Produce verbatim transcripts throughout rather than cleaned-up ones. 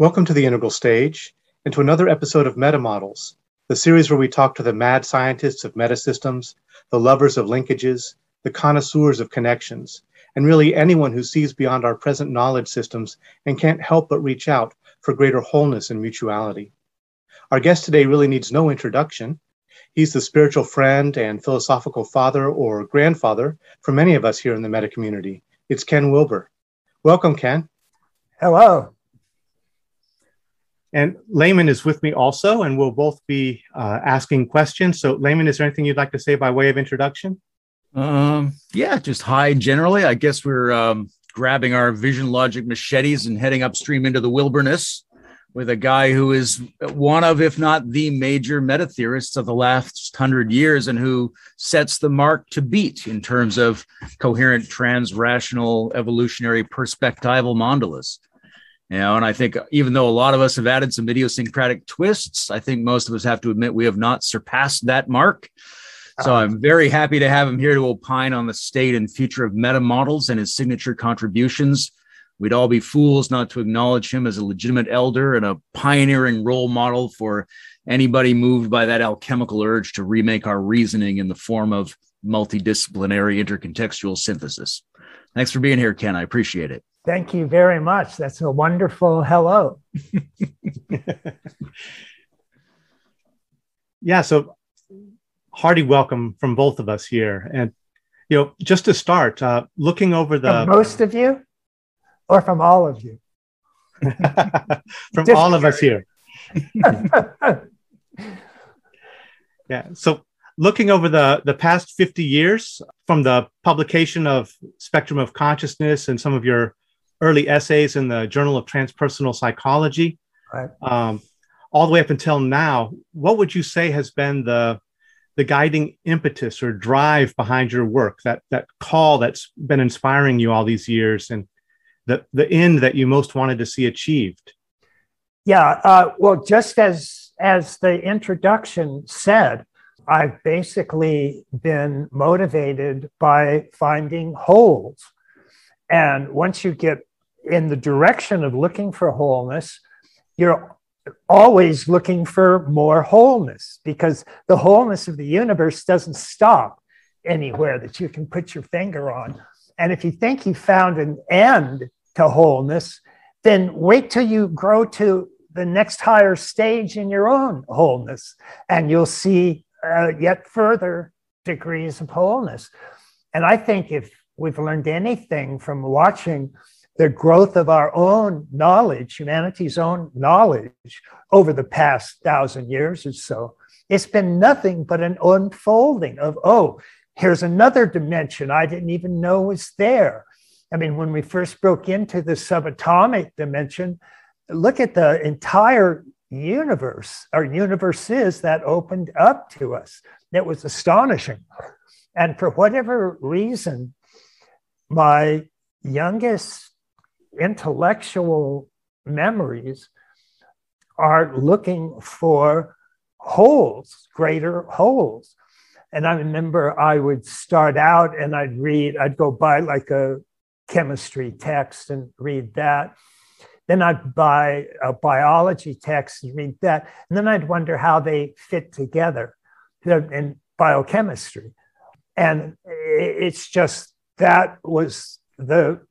Welcome to the Integral Stage and to another episode of Metamodels, the series where we talk to the mad scientists of metasystems, the lovers of linkages, the connoisseurs of connections, and really anyone who sees beyond our present knowledge systems and can't help but reach out for greater wholeness and mutuality. Our guest today really needs no introduction. He's the spiritual friend and philosophical father or grandfather for many of us here in the meta community. It's Ken Wilber. Welcome, Ken. Hello. And Layman is with me also, and we'll both be uh, asking questions. So Layman, is there anything you'd like to say by way of introduction? Um, yeah, just hi generally. I guess we're um, grabbing our vision logic machetes and heading upstream into the Wilberness with a guy who is one of, if not the major meta theorists of the last hundred years and who sets the mark to beat in terms of coherent, trans-rational, evolutionary, perspectival mandalas. You know, and I think even though a lot of us have added some idiosyncratic twists, I think most of us have to admit we have not surpassed that mark. So I'm very happy to have him here to opine on the state and future of meta models and his signature contributions. We'd all be fools not to acknowledge him as a legitimate elder and a pioneering role model for anybody moved by that alchemical urge to remake our reasoning in the form of multidisciplinary intercontextual synthesis. Thanks for being here, Ken. I appreciate it. Thank you very much. That's a wonderful hello. Yeah, so hearty welcome from both of us here. And, you know, just to start, uh, looking over the... From most of you or from all of you? From just all of us here. Yeah, so looking over the, the past fifty years from the publication of Spectrum of Consciousness and some of your early essays in the Journal of Transpersonal Psychology, right, um, all the way up until now, what would you say has been the, the guiding impetus or drive behind your work, that, that call that's been inspiring you all these years and the, the end that you most wanted to see achieved? Yeah, uh, well, just as, as the introduction said, I've basically been motivated by finding holes. And once you get in the direction of looking for wholeness, you're always looking for more wholeness, because the wholeness of the universe doesn't stop anywhere that you can put your finger on. And if you think you found an end to wholeness, then wait till you grow to the next higher stage in your own wholeness, and you'll see Uh, yet further degrees of wholeness. And I think if we've learned anything from watching the growth of our own knowledge, humanity's own knowledge, over the past thousand years or so, it's been nothing but an unfolding of, oh, here's another dimension I didn't even know was there. I mean, when we first broke into the subatomic dimension, look at the entire universe, our universes that opened up to us. That was astonishing. And for whatever reason, my youngest intellectual memories are looking for holes, greater holes. And I remember I would start out and I'd read, I'd go buy like a chemistry text and read that. Then I'd buy a biology text and read that. And then I'd wonder how they fit together in biochemistry. And it's just, that was the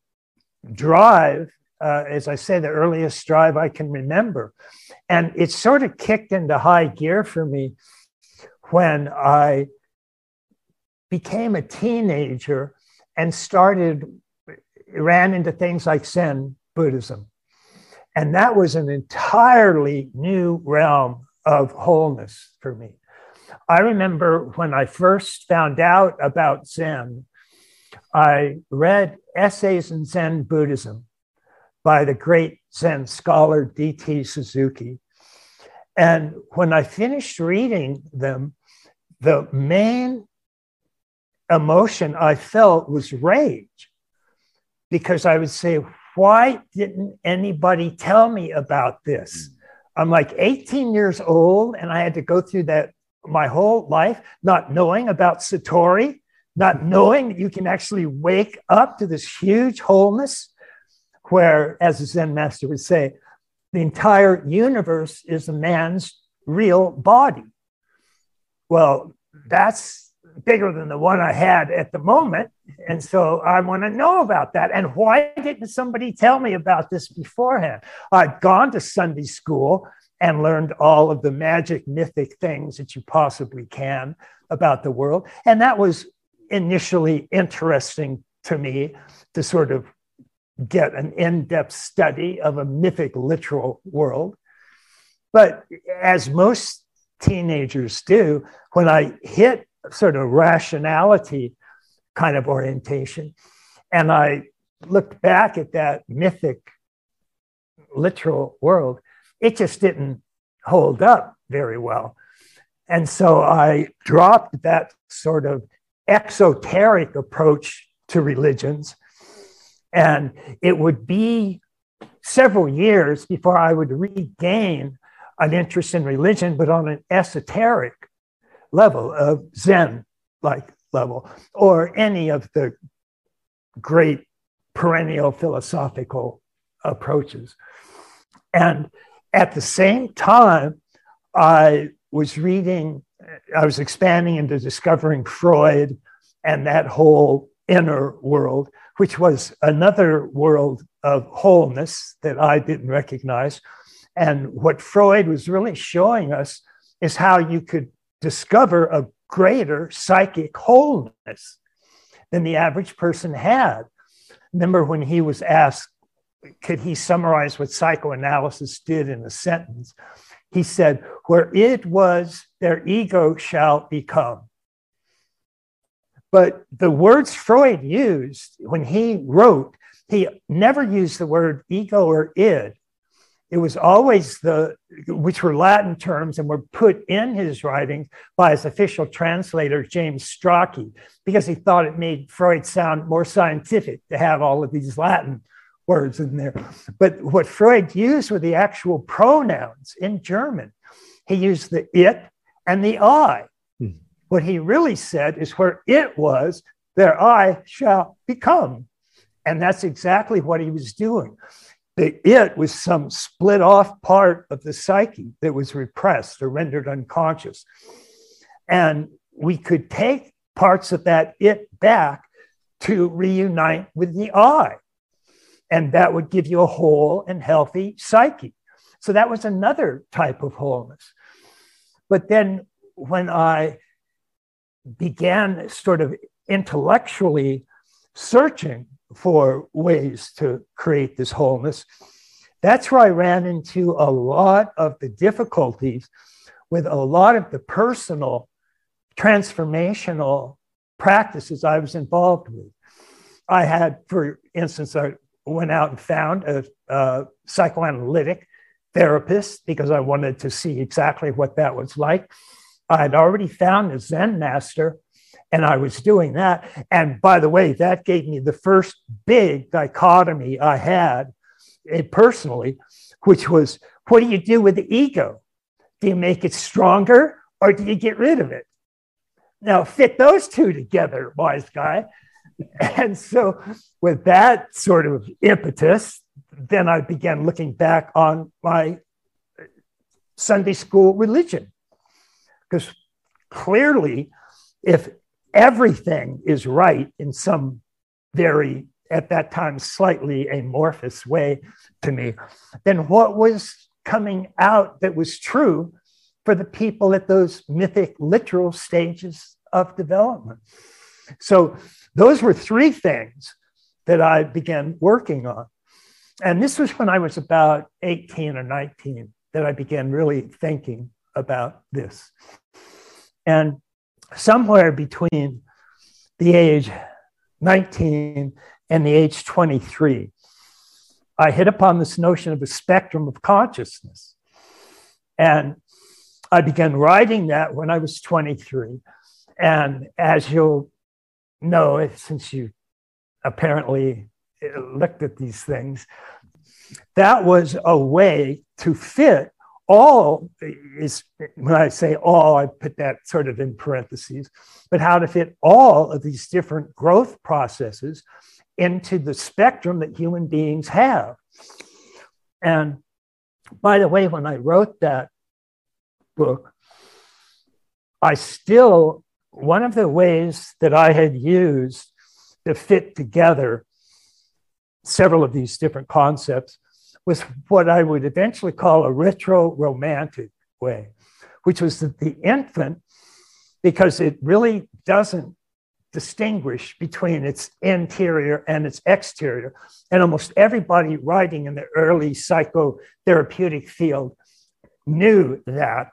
drive, uh, as I say, the earliest drive I can remember. And it sort of kicked into high gear for me when I became a teenager and started, ran into things like Zen Buddhism. And that was an entirely new realm of wholeness for me. I remember when I first found out about Zen, I read Essays in Zen Buddhism by the great Zen scholar D T Suzuki. And when I finished reading them, the main emotion I felt was rage, because I would say, why didn't anybody tell me about this? I'm like eighteen years old, and I had to go through that my whole life, not knowing about Satori, not knowing that you can actually wake up to this huge wholeness, where, as the Zen master would say, the entire universe is a man's real body. Well, that's bigger than the one I had at the moment. And so I want to know about that. And why didn't somebody tell me about this beforehand? I'd gone to Sunday school and learned all of the magic, mythic things that you possibly can about the world. And that was initially interesting to me, to sort of get an in-depth study of a mythic literal world. But as most teenagers do, when I hit sort of rationality kind of orientation, and I looked back at that mythic literal world, it just didn't hold up very well. And so I dropped that sort of exoteric approach to religions. And it would be several years before I would regain an interest in religion, but on an esoteric level, of Zen-like level, or any of the great perennial philosophical approaches. And at the same time, I was reading, I was expanding into discovering Freud and that whole inner world, which was another world of wholeness that I didn't recognize. And what Freud was really showing us is how you could discover a greater psychic wholeness than the average person had. Remember when he was asked, could he summarize what psychoanalysis did in a sentence? He said, where it was, their ego shall become. But the words Freud used when he wrote, he never used the word ego or id. It was always the, which were Latin terms and were put in his writings by his official translator, James Strachey, because he thought it made Freud sound more scientific to have all of these Latin words in there. But what Freud used were the actual pronouns in German. He used the it and the I. Mm-hmm. What he really said is where it was, their I shall become. And that's exactly what he was doing. The it was some split off part of the psyche that was repressed or rendered unconscious. And we could take parts of that it back to reunite with the I. And that would give you a whole and healthy psyche. So that was another type of wholeness. But then when I began sort of intellectually searching for ways to create this wholeness, that's where I ran into a lot of the difficulties with a lot of the personal transformational practices I was involved with. I had, for instance, I went out and found a, a psychoanalytic therapist because I wanted to see exactly what that was like. I had already found a Zen master, and I was doing that. And by the way, that gave me the first big dichotomy I had personally, which was, what do you do with the ego? Do you make it stronger or do you get rid of it? Now fit those two together, wise guy. And so with that sort of impetus, then I began looking back on my Sunday school religion. Because clearly, if everything is right in some very, at that time, slightly amorphous way to me, then what was coming out that was true for the people at those mythic literal stages of development? So those were three things that I began working on. And this was when I was about eighteen or nineteen that I began really thinking about this. And somewhere between the age nineteen and the age twenty-three, I hit upon this notion of the spectrum of consciousness. And I began writing that when I was twenty-three. And as you'll know, since you apparently looked at these things, that was a way to fit all, is when I say all, I put that sort of in parentheses, but how to fit all of these different growth processes into the spectrum that human beings have. And By the way, when I wrote that book, I still, one of the ways that I had used to fit together several of these different concepts was what I would eventually call a retro-romantic way, which was that the infant, because it really doesn't distinguish between its interior and its exterior, and almost everybody writing in the early psychotherapeutic field knew that.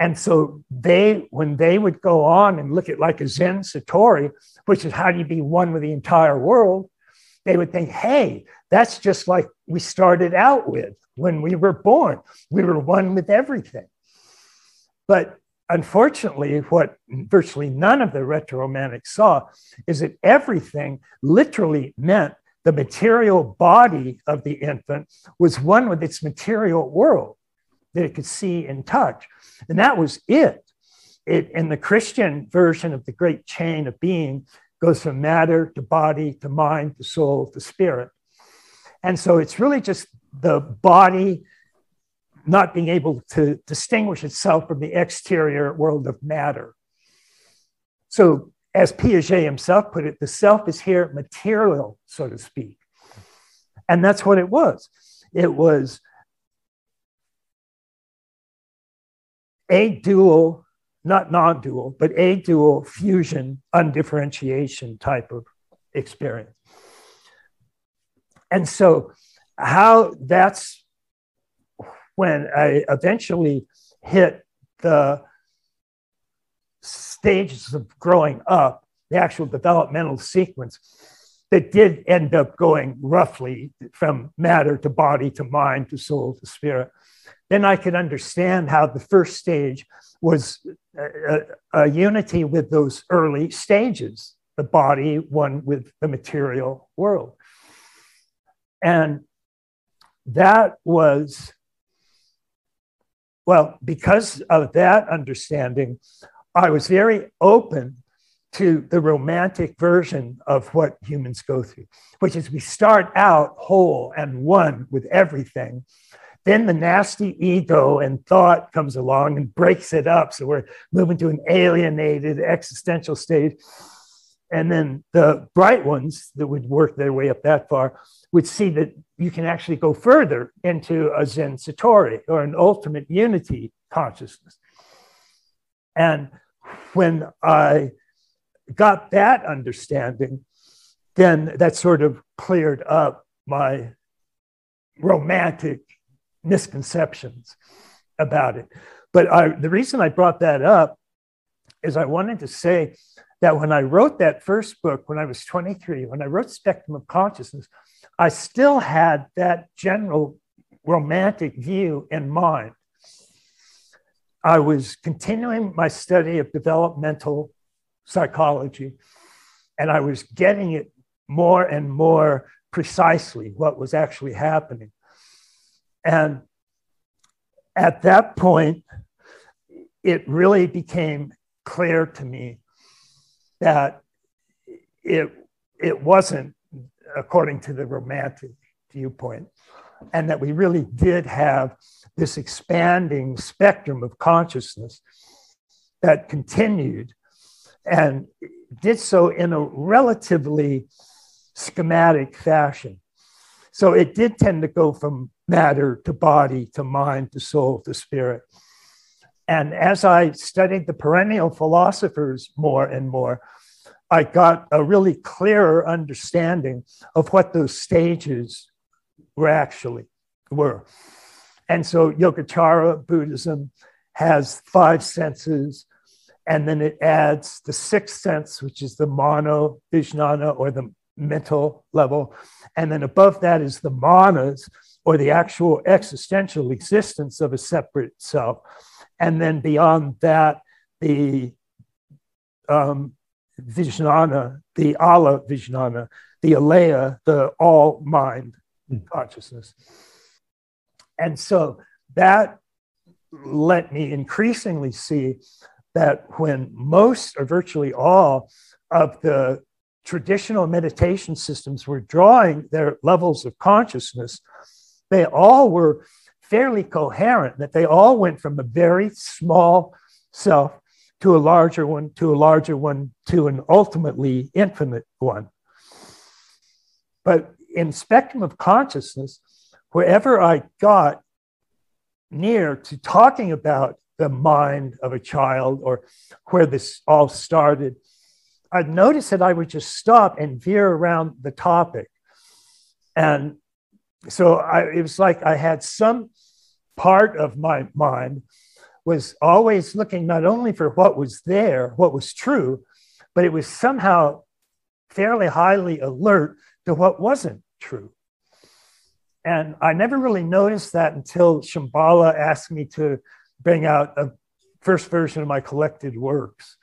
And so they, when they would go on and look at like a Zen Satori, which is how do you be one with the entire world, they would think, hey, that's just like we started out with when we were born. We were one with everything. But unfortunately, what virtually none of the retro-romantics saw is that everything literally meant the material body of the infant was one with its material world that it could see and touch. And that was it. It, in the Christian version of the Great Chain of Being, goes from matter to body to mind to soul to spirit. And so it's really just the body not being able to distinguish itself from the exterior world of matter. So as Piaget himself put it, the self is here material, so to speak. And that's what it was. It was a dual, not non-dual, but a dual fusion, undifferentiation type of experience. And so how that's when I eventually hit the stages of growing up, the actual developmental sequence that did end up going roughly from matter to body to mind to soul to spirit. Then I could understand how the first stage was a, a, a unity with those early stages, the body one with the material world. And that was, well, because of that understanding, I was very open to the romantic version of what humans go through, which is we start out whole and one with everything. Then the nasty ego and thought comes along and breaks it up. So we're moving to an alienated existential stage. And then the bright ones that would work their way up that far would see that you can actually go further into a Zen Satori or an ultimate unity consciousness. And when I got that understanding, then that sort of cleared up my romantic misconceptions about it. But I, the reason I brought that up is I wanted to say that when I wrote that first book, when I was twenty-three, when I wrote Spectrum of Consciousness, I still had that general romantic view in mind. I was continuing my study of developmental psychology, and I was getting it more and more precisely what was actually happening. And at that point, it really became clear to me that it, it wasn't according to the romantic viewpoint, and that we really did have this expanding spectrum of consciousness that continued and did so in a relatively schematic fashion. So it did tend to go from matter to body to mind to soul to spirit. And as I studied the perennial philosophers more and more, I got a really clearer understanding of what those stages were actually were. And so Yogacara Buddhism has five senses, and then it adds the sixth sense, which is the Mano Vijnana, or the mental level. And then above that is the manas, or the actual existential existence of a separate self. And then beyond that, the um, vijnana, the ala vijnana, the alaya, the all mind consciousness. And so that let me increasingly see that when most or virtually all of the traditional meditation systems were drawing their levels of consciousness, they all were fairly coherent, that they all went from a very small self to a larger one, to a larger one, to an ultimately infinite one. But in Spectrum of Consciousness, wherever I got near to talking about the mind of a child or where this all started, I'd notice that I would just stop and veer around the topic. And so I, it was like I had some part of my mind was always looking not only for what was there, what was true, but it was somehow fairly highly alert to what wasn't true. And I never really noticed that until Shambhala asked me to bring out a first version of my collected works.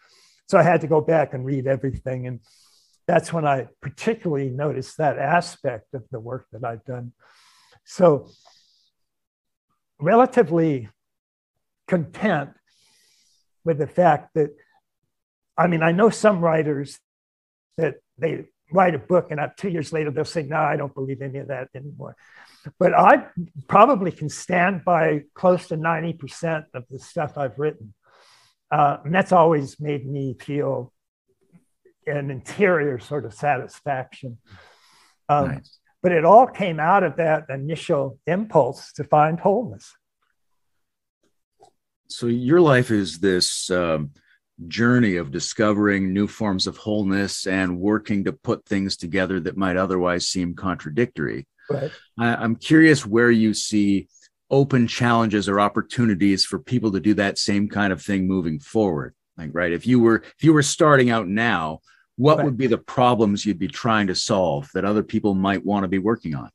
So I had to go back and read everything. And that's when I particularly noticed that aspect of the work that I've done. So relatively content with the fact that, I mean, I know some writers that they write a book and two years later they'll say, no, nah, I don't believe any of that anymore. But I probably can stand by close to ninety percent of the stuff I've written. Uh, and that's always made me feel an interior sort of satisfaction. Um, nice. But it all came out of that initial impulse to find wholeness. So your life is this um, journey of discovering new forms of wholeness and working to put things together that might otherwise seem contradictory. Right. I, I'm curious where you see open challenges or opportunities for people to do that same kind of thing moving forward. Like, right. If you were, if you were starting out now, what right. would be the problems you'd be trying to solve that other people might want to be working on?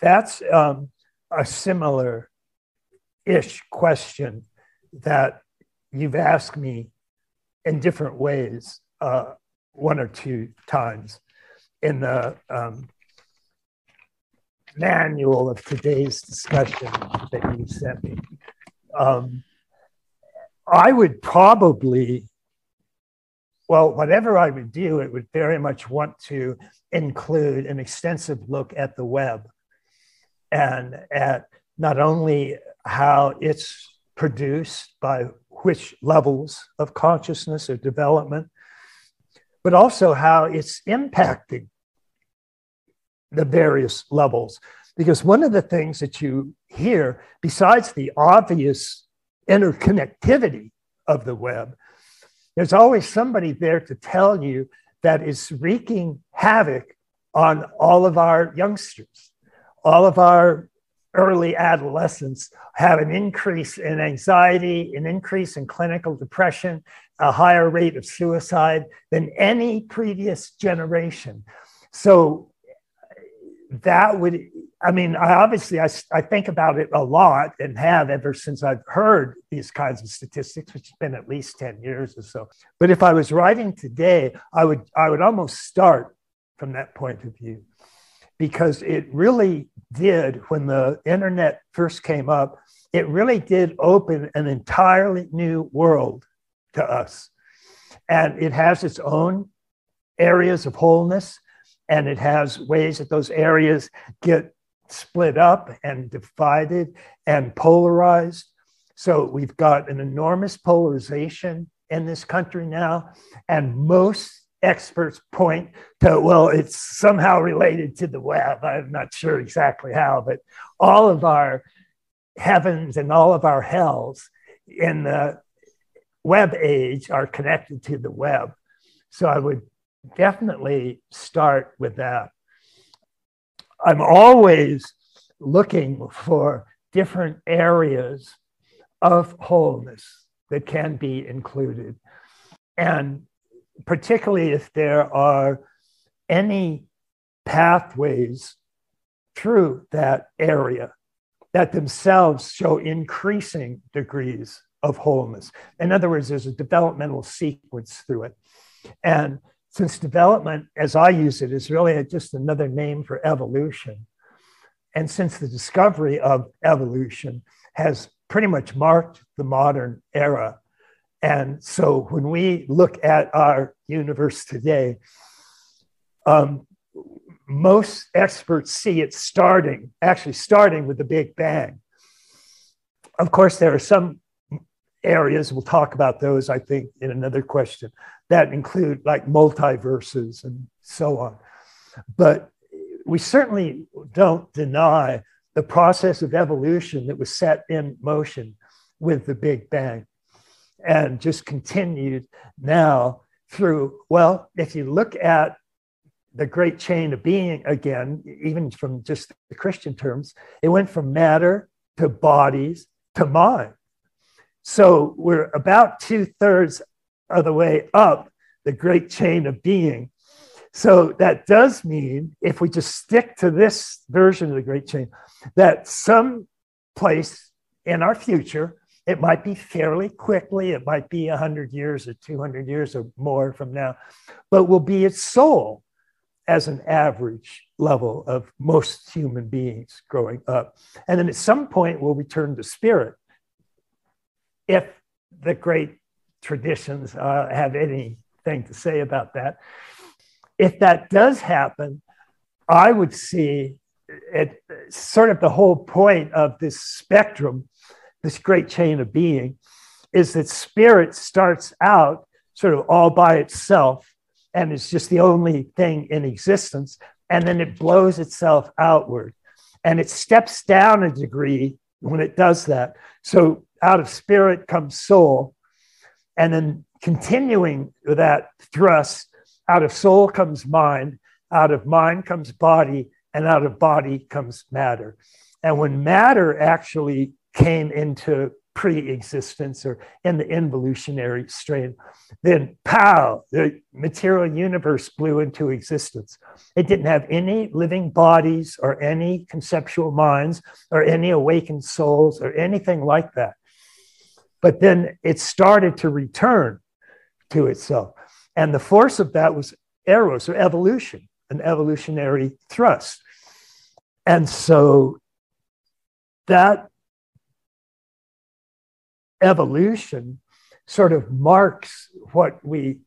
That's um, a similar-ish question that you've asked me in different ways, uh, one or two times in the um, manual of today's discussion that you sent me. Um, I would probably, well, whatever I would do, it would very much want to include an extensive look at the web and at not only how it's produced by which levels of consciousness or development, but also how it's impacting the various levels. Because one of the things that you hear, besides the obvious interconnectivity of the web, there's always somebody there to tell you that is wreaking havoc on all of our youngsters. All of our early adolescents have an increase in anxiety, an increase in clinical depression, a higher rate of suicide than any previous generation. So that would, I mean, I obviously, I, I think about it a lot and have ever since I've heard these kinds of statistics, which has been at least ten years or so. But if I was writing today, I would, I would almost start from that point of view, because it really did, when the internet first came up, it really did open an entirely new world to us. And it has its own areas of wholeness, and it has ways that those areas get split up and divided and polarized. So we've got an enormous polarization in this country now. And most experts point to, well, it's somehow related to the web. I'm not sure exactly how, but all of our heavens and all of our hells in the web age are connected to the web. So I would definitely start with that. I'm always looking for different areas of wholeness that can be included. And particularly if there are any pathways through that area that themselves show increasing degrees of wholeness. In other words, there's a developmental sequence through it. And since development, as I use it, is really just another name for evolution, and since the discovery of evolution has pretty much marked the modern era, and so when we look at our universe today, um, most experts see it starting, actually starting with the Big Bang. Of course, there are some areas, we'll talk about those, I think, in another question, that include like multiverses and so on. But we certainly don't deny the process of evolution that was set in motion with the Big Bang and just continued now through, well, if you look at the Great Chain of Being again, even from just the Christian terms, it went from matter to bodies to mind. So we're about two-thirds of the way up the Great Chain of Being. So that does mean, if we just stick to this version of the Great Chain, that some place in our future, it might be fairly quickly, it might be one hundred years or two hundred years or more from now, but will be its soul as an average level of most human beings growing up. And then at some point, we'll return to spirit, if the great traditions uh, have anything to say about that. If that does happen, I would see it sort of the whole point of this spectrum, this Great Chain of Being, is that spirit starts out sort of all by itself and it's just the only thing in existence. And then it blows itself outward and it steps down a degree when it does that. So out of spirit comes soul. And then continuing that thrust, out of soul comes mind, out of mind comes body, and out of body comes matter. And when matter actually came into pre-existence or in the involutionary strain, then pow, the material universe blew into existence. It didn't have any living bodies or any conceptual minds or any awakened souls or anything like that. But then it started to return to itself. And the force of that was eros, or evolution, an evolutionary thrust. And so that evolution sort of marks what we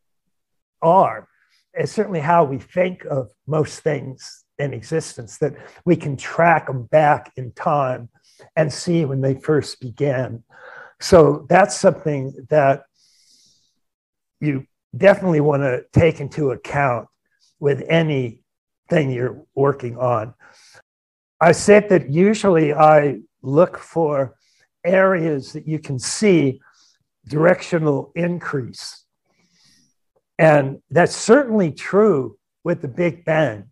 are. It's certainly how we think of most things in existence, that we can track them back in time and see when they first began. So that's something that you definitely want to take into account with anything you're working on. I said that usually I look for areas that you can see directional increase. And that's certainly true with the Big Bang.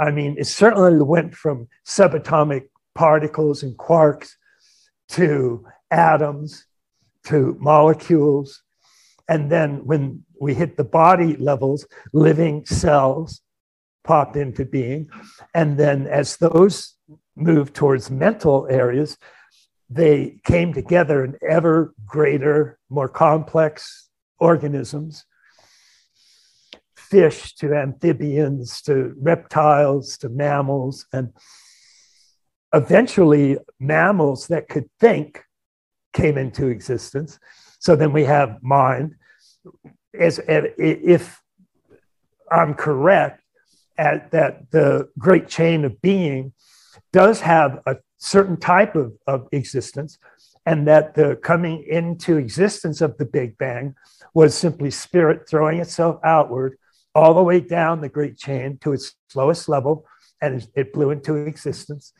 I mean, it certainly went from subatomic particles and quarks to atoms, to molecules. And then when we hit the body levels, living cells pop into being. And then as those move towards mental areas, they came together in ever greater, more complex organisms, fish to amphibians, to reptiles, to mammals, and eventually mammals that could think came into existence. So then we have mind. As, if I'm correct, at that the Great Chain of Being does have a certain type of, of existence, and that the coming into existence of the Big Bang was simply spirit throwing itself outward all the way down the Great Chain to its lowest level, and it blew into existence.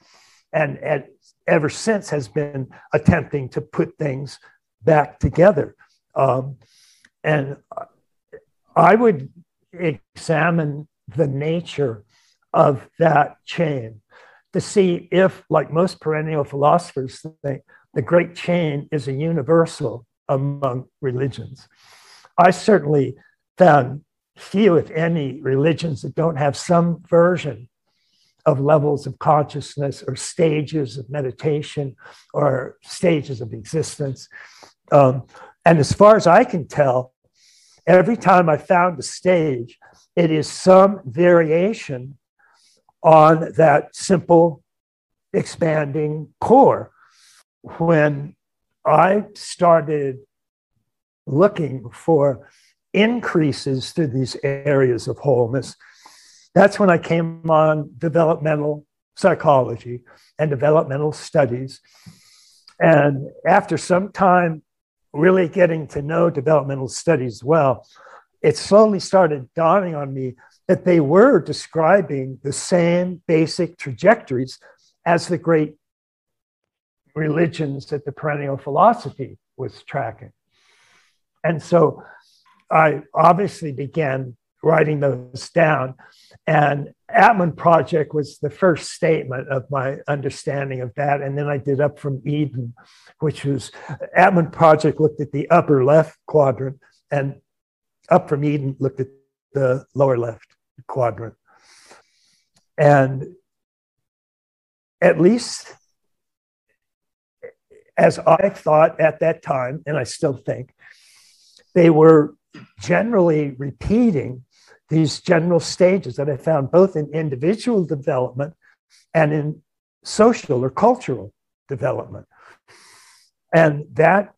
And, and ever since has been attempting to put things back together. Um, and I would examine the nature of that chain to see if, like most perennial philosophers think, the Great Chain is a universal among religions. I certainly found few, if any, religions that don't have some version of levels of consciousness or stages of meditation or stages of existence. Um, and as far as I can tell, every time I found a stage, it is some variation on that simple expanding core. When I started looking for increases through these areas of wholeness, that's when I came on developmental psychology and developmental studies. And after some time really getting to know developmental studies well, it slowly started dawning on me that they were describing the same basic trajectories as the great religions that the perennial philosophy was tracking. And so I obviously began writing those down, and Atman Project was the first statement of my understanding of that. And then I did Up from Eden, which was, Atman Project looked at the upper left quadrant, and Up from Eden looked at the lower left quadrant. And at least as I thought at that time, and I still think, they were generally repeating these general stages that I found both in individual development and in social or cultural development. And that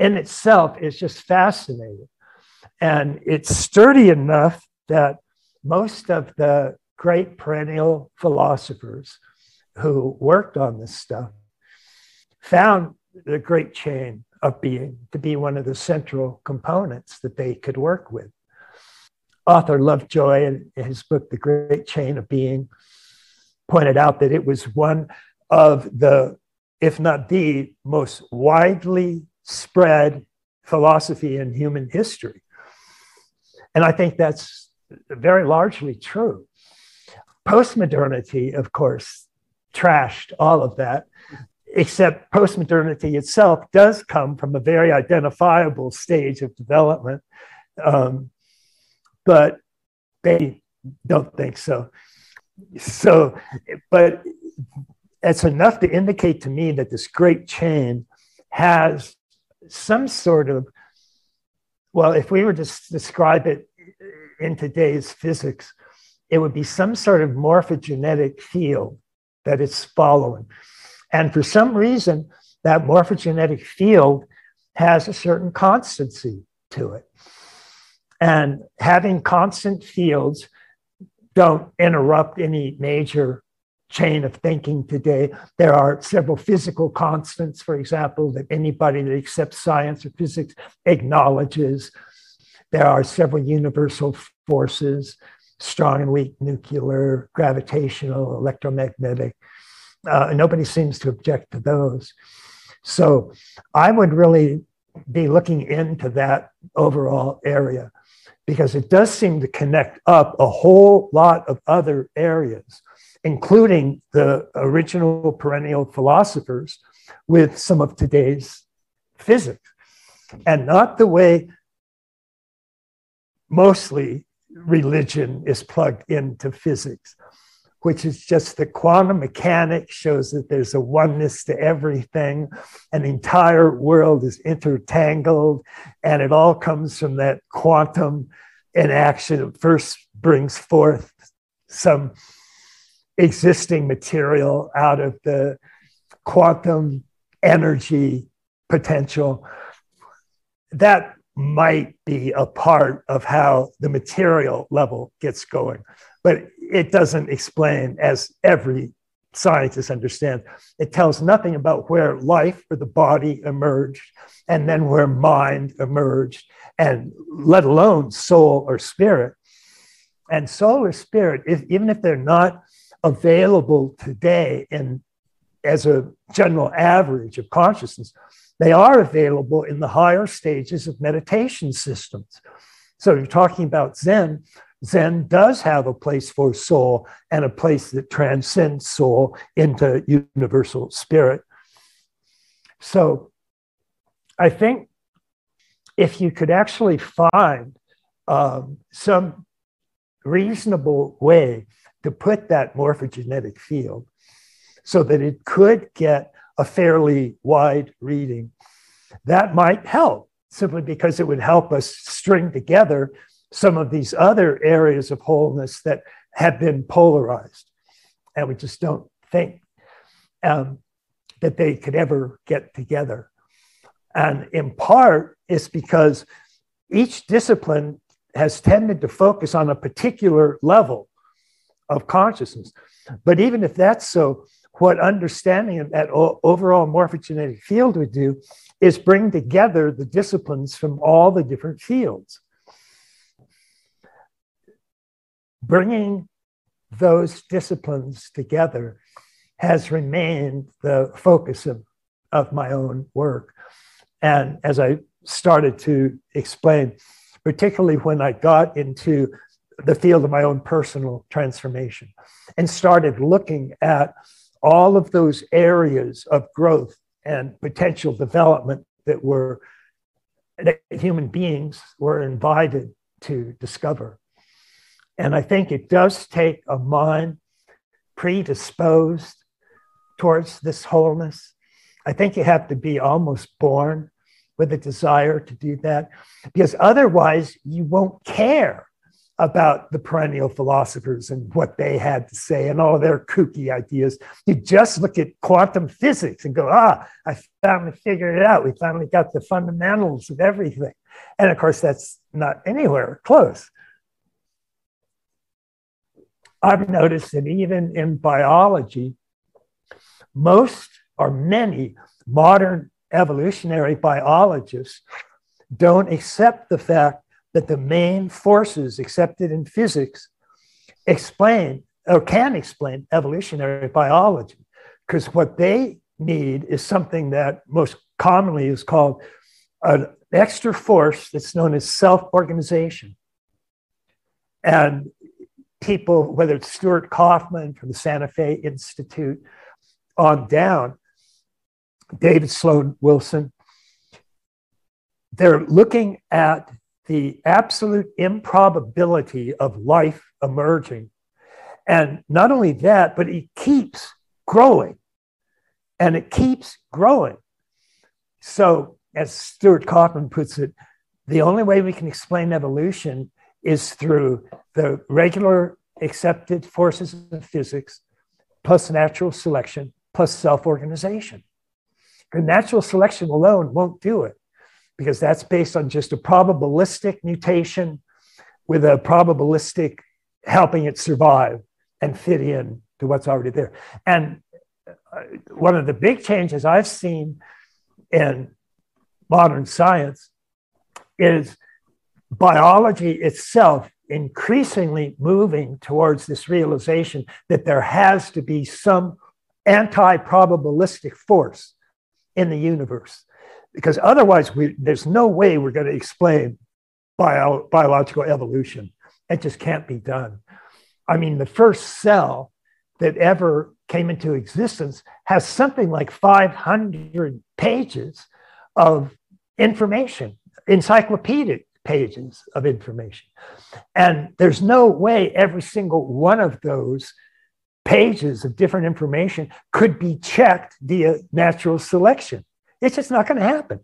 in itself is just fascinating. And it's sturdy enough that most of the great perennial philosophers who worked on this stuff found the great chain of being to be one of the central components that they could work with. Author Lovejoy, in his book, The Great Chain of Being, pointed out that it was one of the, if not the most widely spread philosophy in human history. And I think that's very largely true. Postmodernity, of course, trashed all of that, except postmodernity itself does come from a very identifiable stage of development. Um, but they don't think so. So, but it's enough to indicate to me that this great chain has some sort of, well, if we were to describe it in today's physics, it would be some sort of morphogenetic field that it's following. And for some reason, that morphogenetic field has a certain constancy to it. And having constant fields don't interrupt any major chain of thinking today. There are several physical constants, for example, that anybody that accepts science or physics acknowledges. There are several universal forces, strong and weak nuclear, gravitational, electromagnetic. Uh, nobody seems to object to those. So I would really be looking into that overall area, because it does seem to connect up a whole lot of other areas, including the original perennial philosophers with some of today's physics, and not the way mostly religion is plugged into physics, which is just the quantum mechanics shows that there's a oneness to everything. An entire world is intertangled, and it all comes from that quantum inaction that first brings forth some existing material out of the quantum energy potential. That might be a part of how the material level gets going. But it doesn't explain, as every scientist understands, it tells nothing about where life or the body emerged, and then where mind emerged, and let alone soul or spirit. And soul or spirit, if, even if they're not available today in, as a general average of consciousness, they are available in the higher stages of meditation systems. So you're talking about Zen. Zen does have a place for soul and a place that transcends soul into universal spirit. So I think if you could actually find um, some reasonable way to put that morphogenetic field so that it could get a fairly wide reading, that might help, simply because it would help us string together some of these other areas of wholeness that have been polarized, and we just don't think um, that they could ever get together. And in part, it's because each discipline has tended to focus on a particular level of consciousness. But even if that's so, what understanding of that overall morphogenetic field would do is bring together the disciplines from all the different fields, bringing those disciplines together has remained the focus of, of my own work. And as I started to explain, particularly when I got into the field of my own personal transformation and started looking at all of those areas of growth and potential development that were, that human beings were invited to discover. And I think it does take a mind predisposed towards this wholeness. I think you have to be almost born with a desire to do that, because otherwise you won't care about the perennial philosophers and what they had to say and all their kooky ideas. You just look at quantum physics and go, ah, I finally figured it out. We finally got the fundamentals of everything. And of course, that's not anywhere close. I've noticed that even in biology, most or many modern evolutionary biologists don't accept the fact that the main forces accepted in physics explain or can explain evolutionary biology, because what they need is something that most commonly is called an extra force that's known as self-organization. And people, whether it's Stuart Kauffman from the Santa Fe Institute on down, David Sloan Wilson, they're looking at the absolute improbability of life emerging. And not only that, but it keeps growing. And it keeps growing. So, as Stuart Kauffman puts it, the only way we can explain evolution is through the regular accepted forces of physics, plus natural selection, plus self-organization. Because natural selection alone won't do it, because that's based on just a probabilistic mutation with a probabilistic helping it survive and fit in to what's already there. And one of the big changes I've seen in modern science is biology itself increasingly moving towards this realization that there has to be some anti-probabilistic force in the universe, because otherwise we, there's no way we're going to explain bio, biological evolution. It just can't be done. I mean, the first cell that ever came into existence has something like five hundred pages of information, encyclopedic pages of information. And there's no way every single one of those pages of different information could be checked via natural selection. It's just not going to happen.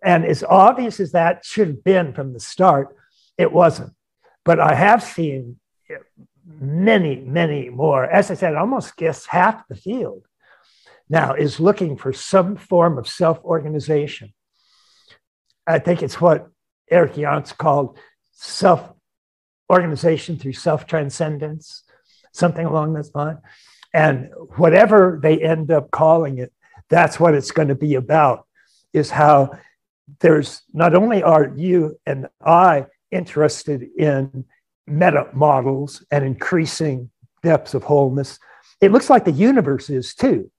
And as obvious as that should have been from the start, it wasn't. But I have seen many, many more. As I said, almost guess half the field now is looking for some form of self-organization. I think it's what Eric Yance called self-organization through self-transcendence, something along that line. And whatever they end up calling it, that's what it's going to be about, is how there's not only are you and I interested in meta models and increasing depths of wholeness, it looks like the universe is too.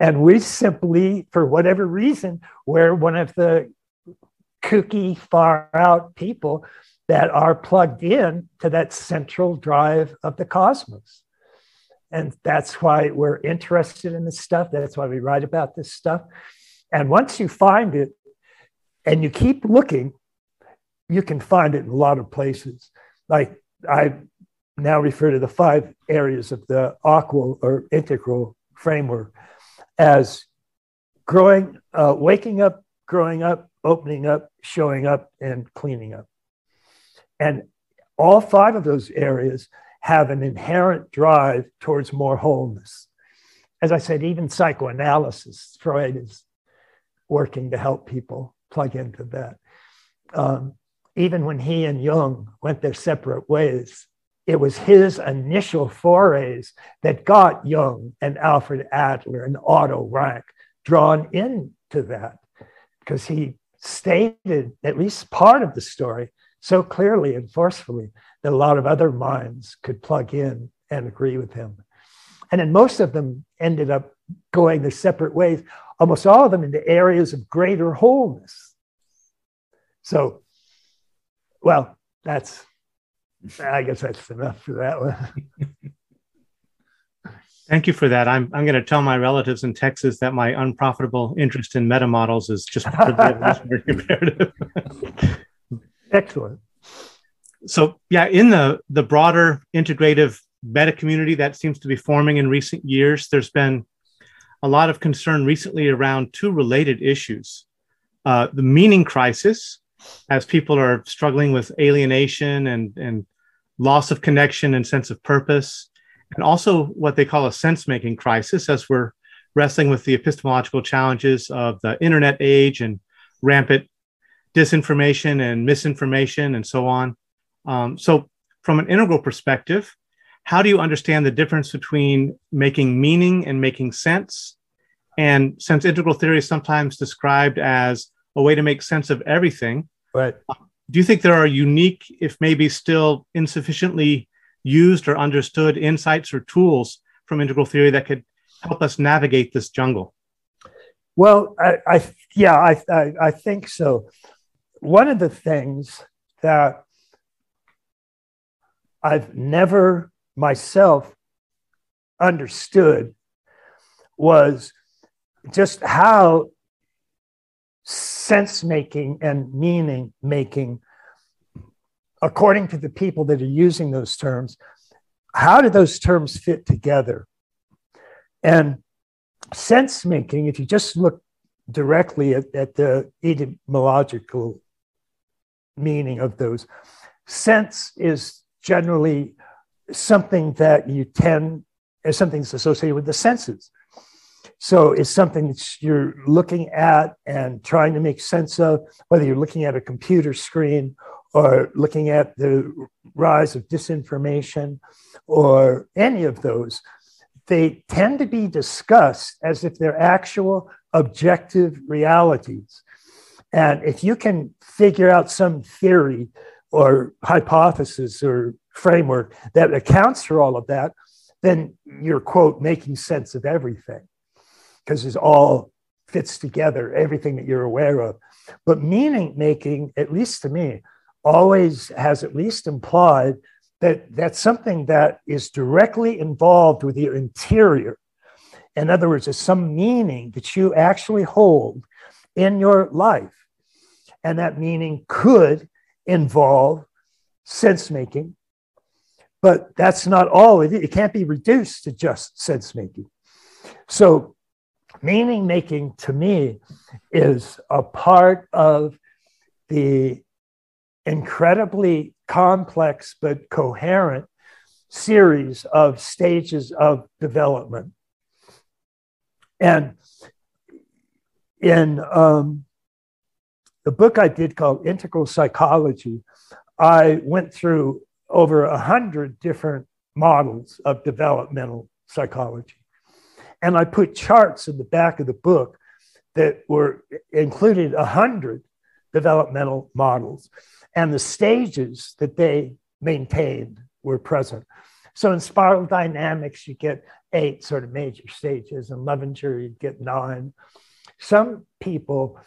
And we simply, for whatever reason, we're one of the kooky, far out people that are plugged in to that central drive of the cosmos. And that's why we're interested in this stuff. That's why we write about this stuff. And once you find it and you keep looking, you can find it in a lot of places. Like I now refer to the five areas of the aqua or integral framework as growing, uh, waking up, growing up, opening up, showing up, and cleaning up. And all five of those areas have an inherent drive towards more wholeness. As I said, even psychoanalysis, Freud is working to help people plug into that. Um, even when he and Jung went their separate ways, It was his initial forays that got Jung and Alfred Adler and Otto Rank drawn into that, because he stated at least part of the story so clearly and forcefully that a lot of other minds could plug in and agree with him. And then most of them ended up going their separate ways, almost all of them into areas of greater wholeness. So, well, that's, I guess that's enough for that one. Thank you for that. I'm, I'm going to tell my relatives in Texas that my unprofitable interest in metamodels is just part of the evolutionary imperative. Excellent. So, yeah, in the, the broader integrative meta community that seems to be forming in recent years, there's been a lot of concern recently around two related issues. Uh, the meaning crisis, as people are struggling with alienation and, and loss of connection and sense of purpose, and also what they call a sense-making crisis, as we're wrestling with the epistemological challenges of the internet age and rampant disinformation and misinformation and so on. Um, so from an integral perspective, how do you understand the difference between making meaning and making sense? And since integral theory is sometimes described as a way to make sense of everything, right, do you think there are unique, if maybe still insufficiently used or understood, insights or tools from integral theory that could help us navigate this jungle? Well, I, I yeah, I, I, I think so. One of the things that I've never myself understood was just how sense-making and meaning-making, according to the people that are using those terms, how do those terms fit together? And sense-making, if you just look directly at, at the etymological meaning of those, sense is generally something that you tend, as something that's associated with the senses. So it's something that you're looking at and trying to make sense of, whether you're looking at a computer screen or looking at the rise of disinformation or any of those. They tend to be discussed as if they're actual objective realities. And if you can figure out some theory or hypothesis or framework that accounts for all of that, then you're, quote, making sense of everything, because it all fits together, everything that you're aware of. But meaning making, at least to me, always has at least implied that that's something that is directly involved with your interior. In other words, there's some meaning that you actually hold in your life. And that meaning could involve sense making, but that's not all it is. It can't be reduced to just sense making. So meaning making to me is a part of the incredibly complex but coherent series of stages of development. And in um, the book I did called Integral Psychology, I went through over a hundred different models of developmental psychology. And I put charts in the back of the book that were included one hundred developmental models, and the stages that they maintained were present. So in spiral dynamics, you get eight sort of major stages. In Levinger, you get nine. Some people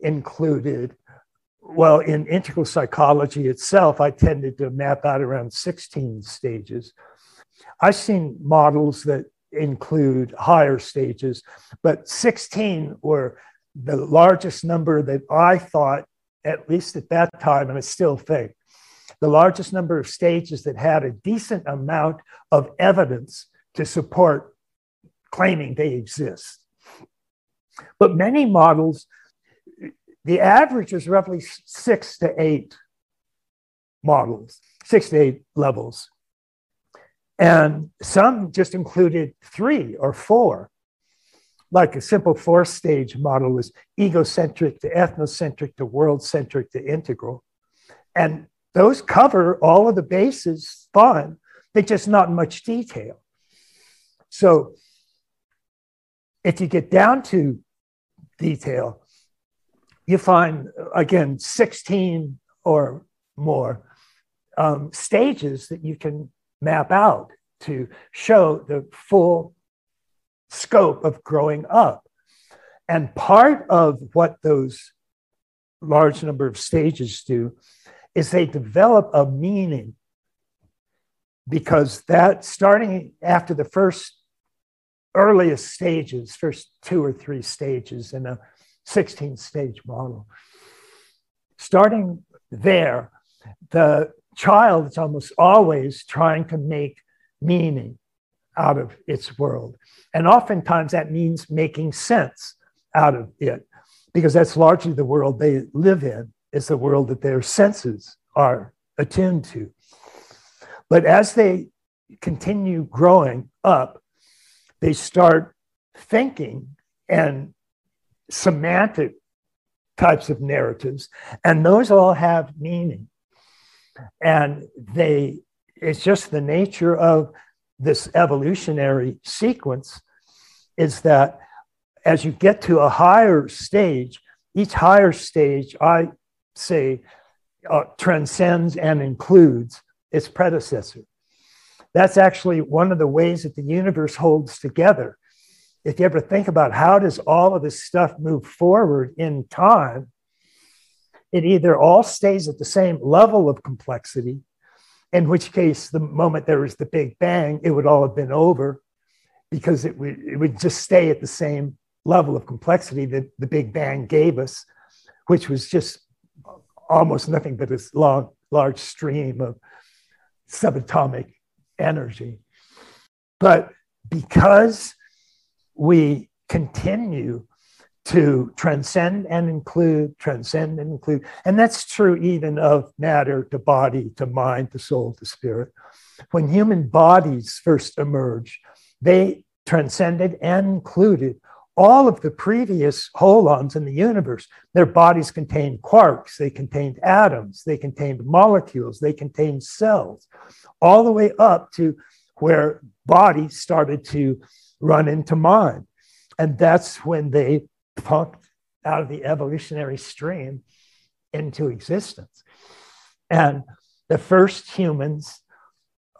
included, well, in integral psychology itself, I tended to map out around sixteen stages. I've seen models that include higher stages, but sixteen were the largest number that I thought, at least at that time, and I still think, the largest number of stages that had a decent amount of evidence to support claiming they exist. But many models, the average is roughly six to eight models, six to eight levels. And some just included three or four. Like a simple four-stage model was egocentric to ethnocentric to world-centric to integral. And those cover all of the bases fine, It's just not much detail. So if you get down to detail, you find, again, sixteen or more um, stages that you can map out to show the full scope of growing up. And part of what those large number of stages do is they develop a meaning, because that, starting after the first earliest stages, first two or three stages in a sixteen stage model, starting there, the child is almost always trying to make meaning out of its world. And oftentimes that means making sense out of it, because that's largely the world they live in, is the world that their senses are attuned to. But as they continue growing up, they start thinking and semantic types of narratives, and those all have meaning. And they, it's just the nature of this evolutionary sequence is that as you get to a higher stage, each higher stage, I say, uh, transcends and includes its predecessor. That's actually one of the ways that the universe holds together. If you ever think about how does all of this stuff move forward in time, it either all stays at the same level of complexity, in which case the moment there was the Big Bang, it would all have been over, because it would, it would just stay at the same level of complexity that the Big Bang gave us, which was just almost nothing but this long, large stream of subatomic energy. But because we continue to transcend and include, transcend and include, and that's true even of matter to body, to mind, to soul, to spirit. When human bodies first emerged, they transcended and included all of the previous holons in the universe. Their bodies contained quarks, they contained atoms, they contained molecules, they contained cells, all the way up to where body started to run into mind. And that's when they pumped out of the evolutionary stream into existence. And the first humans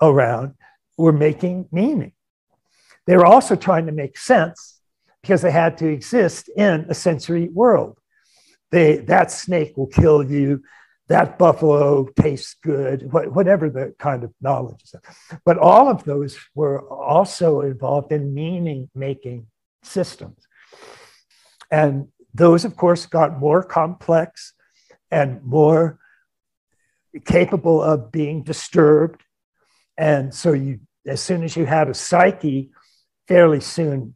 around were making meaning. They were also trying to make sense, because they had to exist in a sensory world. They, that snake will kill you, that buffalo tastes good, wh whatever the kind of knowledge is. But all of those were also involved in meaning-making systems. And those, of course, got more complex and more capable of being disturbed. And so you, as soon as you had a psyche, fairly soon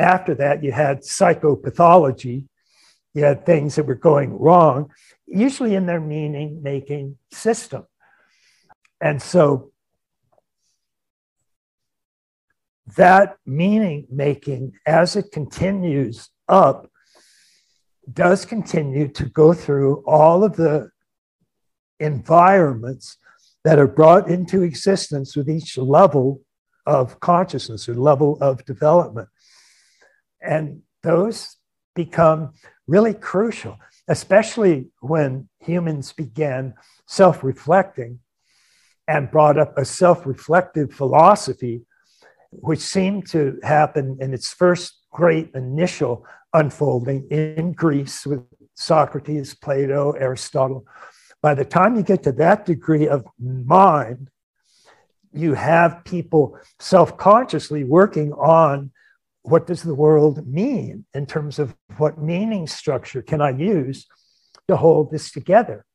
after that, you had psychopathology. You had things that were going wrong, usually in their meaning-making system. And so that meaning-making, as it continues up, does continue to go through all of the environments that are brought into existence with each level of consciousness or level of development. And those become really crucial, especially when humans began self-reflecting and brought up a self-reflective philosophy, which seemed to happen in its first great initial unfolding in Greece with Socrates, Plato, Aristotle. By the time you get to that degree of mind, you have people self-consciously working on what does the world mean in terms of what meaning structure can I use to hold this together?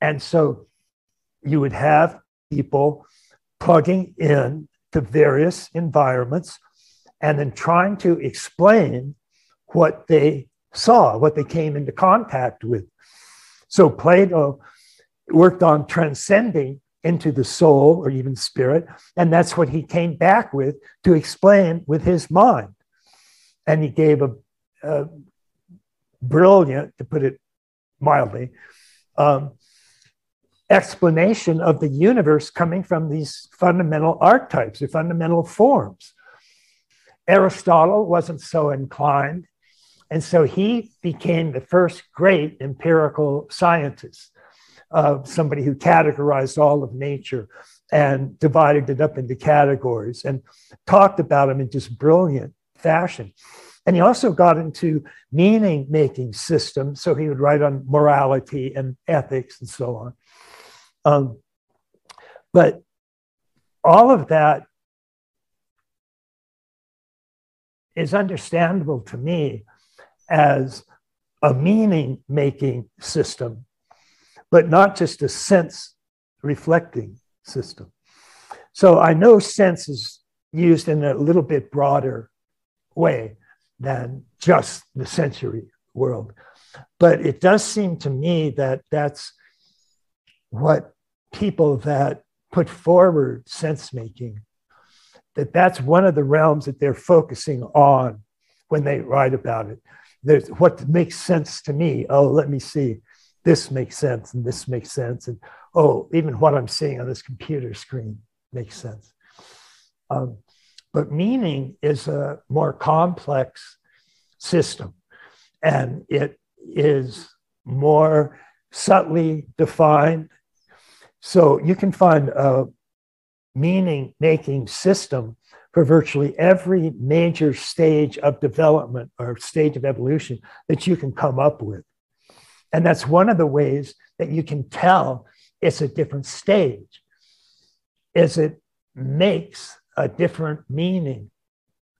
And so you would have people plugging in to various environments and then trying to explain what they saw, what they came into contact with. So Plato worked on transcending into the soul or even spirit. And that's what he came back with to explain with his mind. And he gave a, a brilliant, to put it mildly, um, explanation of the universe coming from these fundamental archetypes, the fundamental forms. Aristotle wasn't so inclined, and so he became the first great empirical scientist, uh, somebody who categorized all of nature and divided it up into categories and talked about them in just brilliant fashion. And he also got into meaning-making systems, so he would write on morality and ethics and so on. Um, but all of that is understandable to me as a meaning-making system, but not just a sense-reflecting system. So I know sense is used in a little bit broader way than just the sensory world. But it does seem to me that that's what people that put forward sense-making, that that's one of the realms that they're focusing on when they write about it. There's what makes sense to me. Oh, let me see. This makes sense, and this makes sense. And oh, even what I'm seeing on this computer screen makes sense. Um, But meaning is a more complex system, and it is more subtly defined. So you can find a meaning-making system for virtually every major stage of development or stage of evolution that you can come up with. And that's one of the ways that you can tell it's a different stage, is it makes a different meaning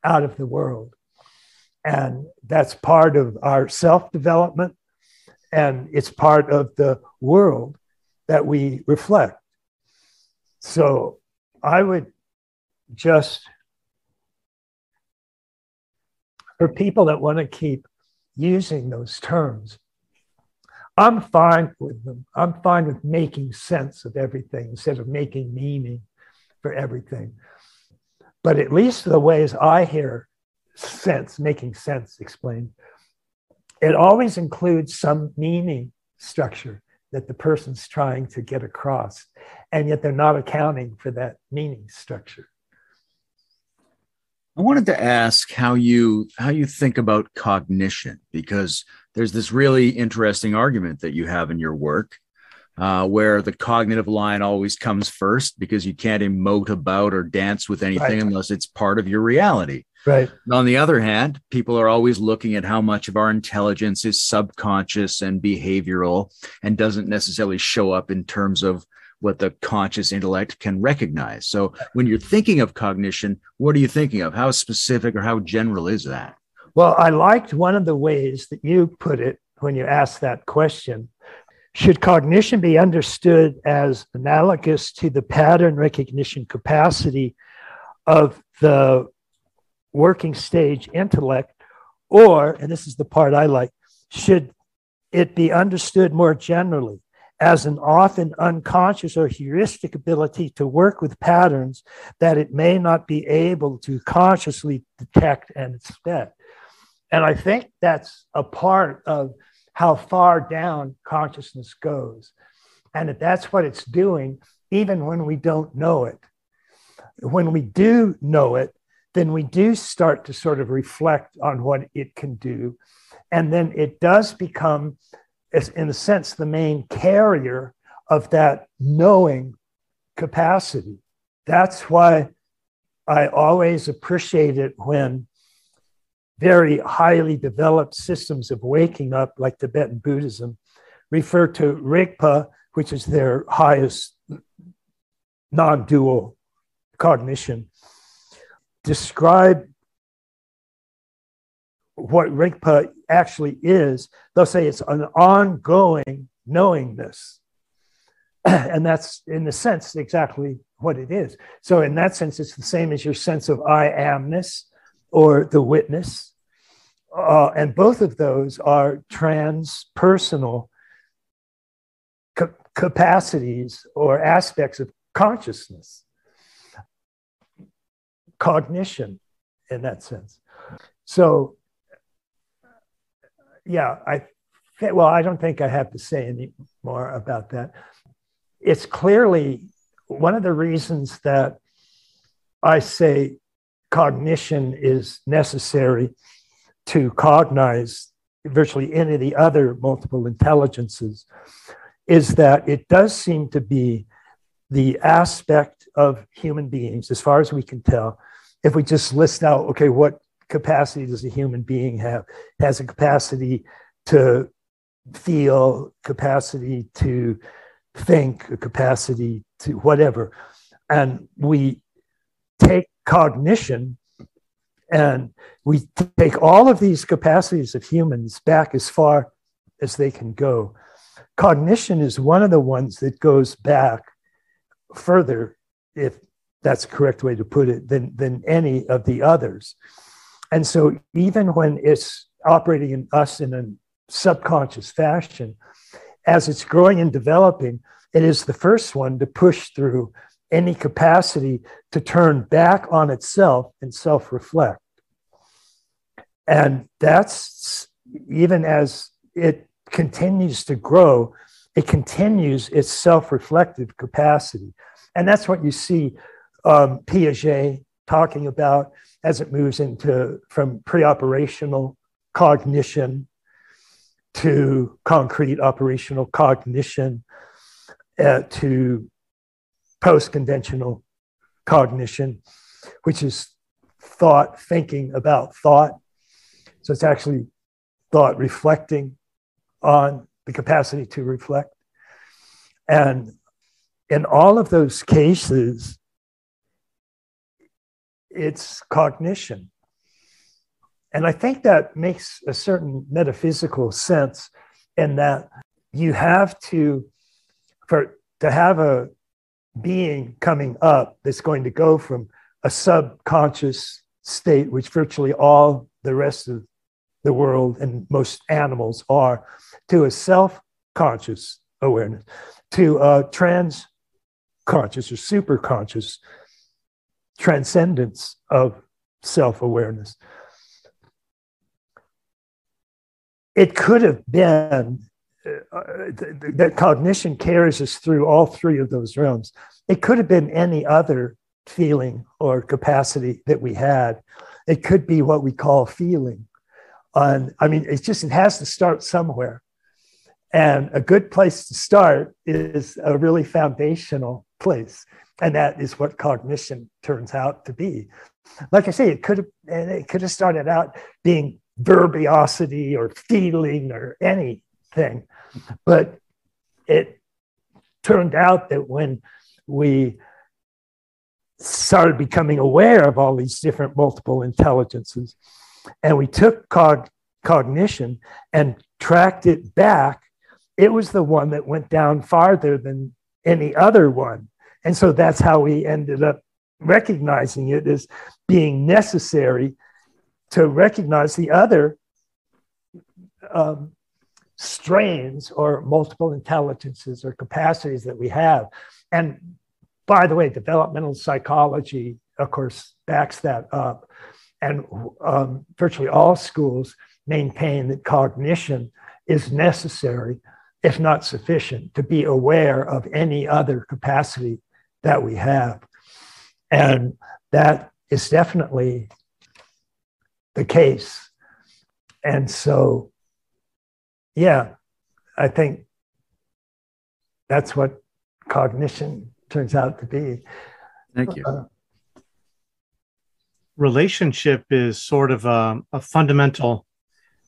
out of the world. And that's part of our self-development, and it's part of the world that we reflect. So I would just, for people that want to keep using those terms, I'm fine with them. I'm fine with making sense of everything instead of making meaning for everything. But at least the ways I hear sense, making sense explained, it always includes some meaning structure that the person's trying to get across, and yet they're not accounting for that meaning structure. I wanted to ask how you, how you think about cognition, because there's this really interesting argument that you have in your work, Uh, where the cognitive line always comes first because you can't emote about or dance with anything right. unless it's part of your reality. Right. And on the other hand, people are always looking at how much of our intelligence is subconscious and behavioral and doesn't necessarily show up in terms of what the conscious intellect can recognize. So when you're thinking of cognition, what are you thinking of? How specific or how general is that? Well, I liked one of the ways that you put it when you asked that question. Should cognition be understood as analogous to the pattern recognition capacity of the working stage intellect, or, and this is the part I like, should it be understood more generally as an often unconscious or heuristic ability to work with patterns that it may not be able to consciously detect and expect? And I think that's a part of how far down consciousness goes, and that that's what it's doing even when we don't know it. When we do know it, then we do start to sort of reflect on what it can do, and then it does become, in a sense, the main carrier of that knowing capacity. That's why I always appreciate it when very highly developed systems of waking up, like Tibetan Buddhism, refer to Rigpa, which is their highest non-dual cognition. Describe what Rigpa actually is. They'll say it's an ongoing knowingness. And that's, in a sense, exactly what it is. So in that sense, it's the same as your sense of I amness or the witness. Uh, and both of those are transpersonal ca- capacities or aspects of consciousness, cognition in that sense. So, yeah, I, well, I don't think I have to say any more about that. it's clearly one of the reasons that I say cognition is necessary to cognize virtually any of the other multiple intelligences, is that it does seem to be the aspect of human beings, as far as we can tell, if we just list out, okay, what capacity does a human being have? It has a capacity to feel, capacity to think, a capacity to whatever. And we take cognition and we take all of these capacities of humans back as far as they can go. Cognition is one of the ones that goes back further, if that's the correct way to put it, than, than any of the others. And so even when it's operating in us in a subconscious fashion, as it's growing and developing, it is the first one to push through any capacity to turn back on itself and self-reflect. And that's, even as it continues to grow, it continues its self-reflective capacity. And that's what you see um, Piaget talking about as it moves into from pre-operational cognition to concrete operational cognition uh, to post-conventional cognition, which is thought, thinking about thought. So it's actually thought reflecting on the capacity to reflect. And in all of those cases, it's cognition. And I think that makes a certain metaphysical sense, in that you have to, for to have a being coming up that's going to go from a subconscious state, which virtually all the rest of the world and most animals are, to a self-conscious awareness, to a transconscious or superconscious transcendence of self-awareness. It could have been Uh, th th that cognition carries us through all three of those realms. It could have been any other feeling or capacity that we had. It could be what we call feeling. And I mean, it's just, it has to start somewhere. And a good place to start is a really foundational place. And that is what cognition turns out to be. Like I say, it could have, it could have started out being verbiosity or feeling or any thing, but it turned out that when we started becoming aware of all these different multiple intelligences, and we took cog cognition and tracked it back, it was the one that went down farther than any other one. And so that's how we ended up recognizing it as being necessary to recognize the other um, strains or multiple intelligences or capacities that we have. And by the way, developmental psychology, of course, backs that up. And um, virtually all schools maintain that cognition is necessary, if not sufficient, to be aware of any other capacity that we have. And that is definitely the case. And so, yeah, I think that's what cognition turns out to be. Thank you. Uh, Relationship is sort of a, a fundamental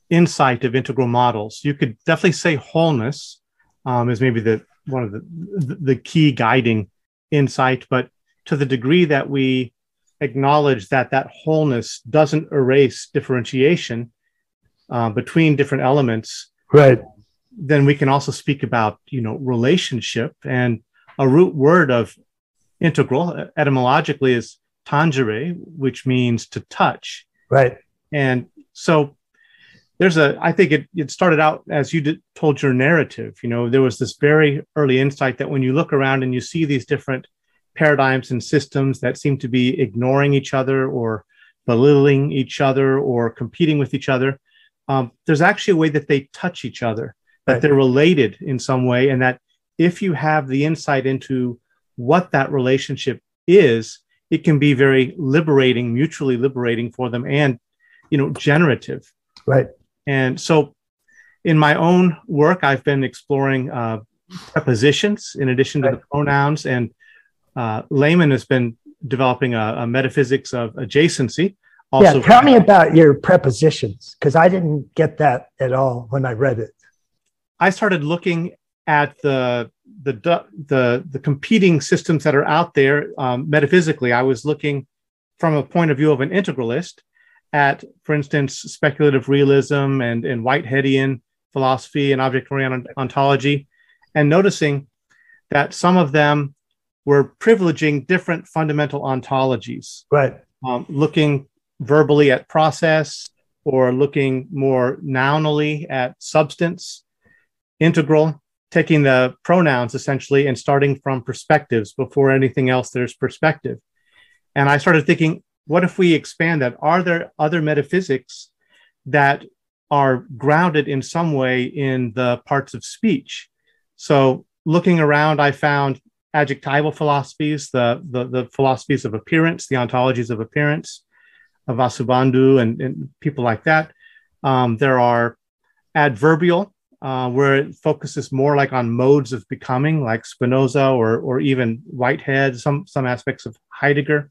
insight of integral models. You could definitely say wholeness um, is maybe the one of the, the, the key guiding insight, but to the degree that we acknowledge that that wholeness doesn't erase differentiation uh, between different elements, right, then we can also speak about, you know, relationship. And a root word of integral etymologically is tangere, which means to touch. Right. And so there's a, I think it, it started out as you did, told your narrative, you know, there was this very early insight that when you look around and you see these different paradigms and systems that seem to be ignoring each other or belittling each other or competing with each other, Um, there's actually a way that they touch each other, that they're related in some way, and that if you have the insight into what that relationship is, it can be very liberating, mutually liberating for them, and, you know, generative. Right. And so in my own work, I've been exploring uh, prepositions in addition to right. the pronouns, and uh, Layman has been developing a, a metaphysics of adjacency. Also yeah, tell me about your prepositions, because I didn't get that at all when I read it. I started looking at the the the, the competing systems that are out there um, metaphysically. I was looking from a point of view of an integralist at, for instance, speculative realism and, and Whiteheadian philosophy and object-oriented ontology, and noticing that some of them were privileging different fundamental ontologies. Right. Um, looking verbally at process, or looking more nounally at substance, integral, taking the pronouns essentially and starting from perspectives. Before anything else, there's perspective. And I started thinking, what if we expand that? Are there other metaphysics that are grounded in some way in the parts of speech? So looking around, I found adjectival philosophies, the, the, the philosophies of appearance, the ontologies of appearance, of Vasubandhu and, and people like that. Um, there are adverbial, uh, where it focuses more like on modes of becoming, like Spinoza or, or even Whitehead, some, some aspects of Heidegger.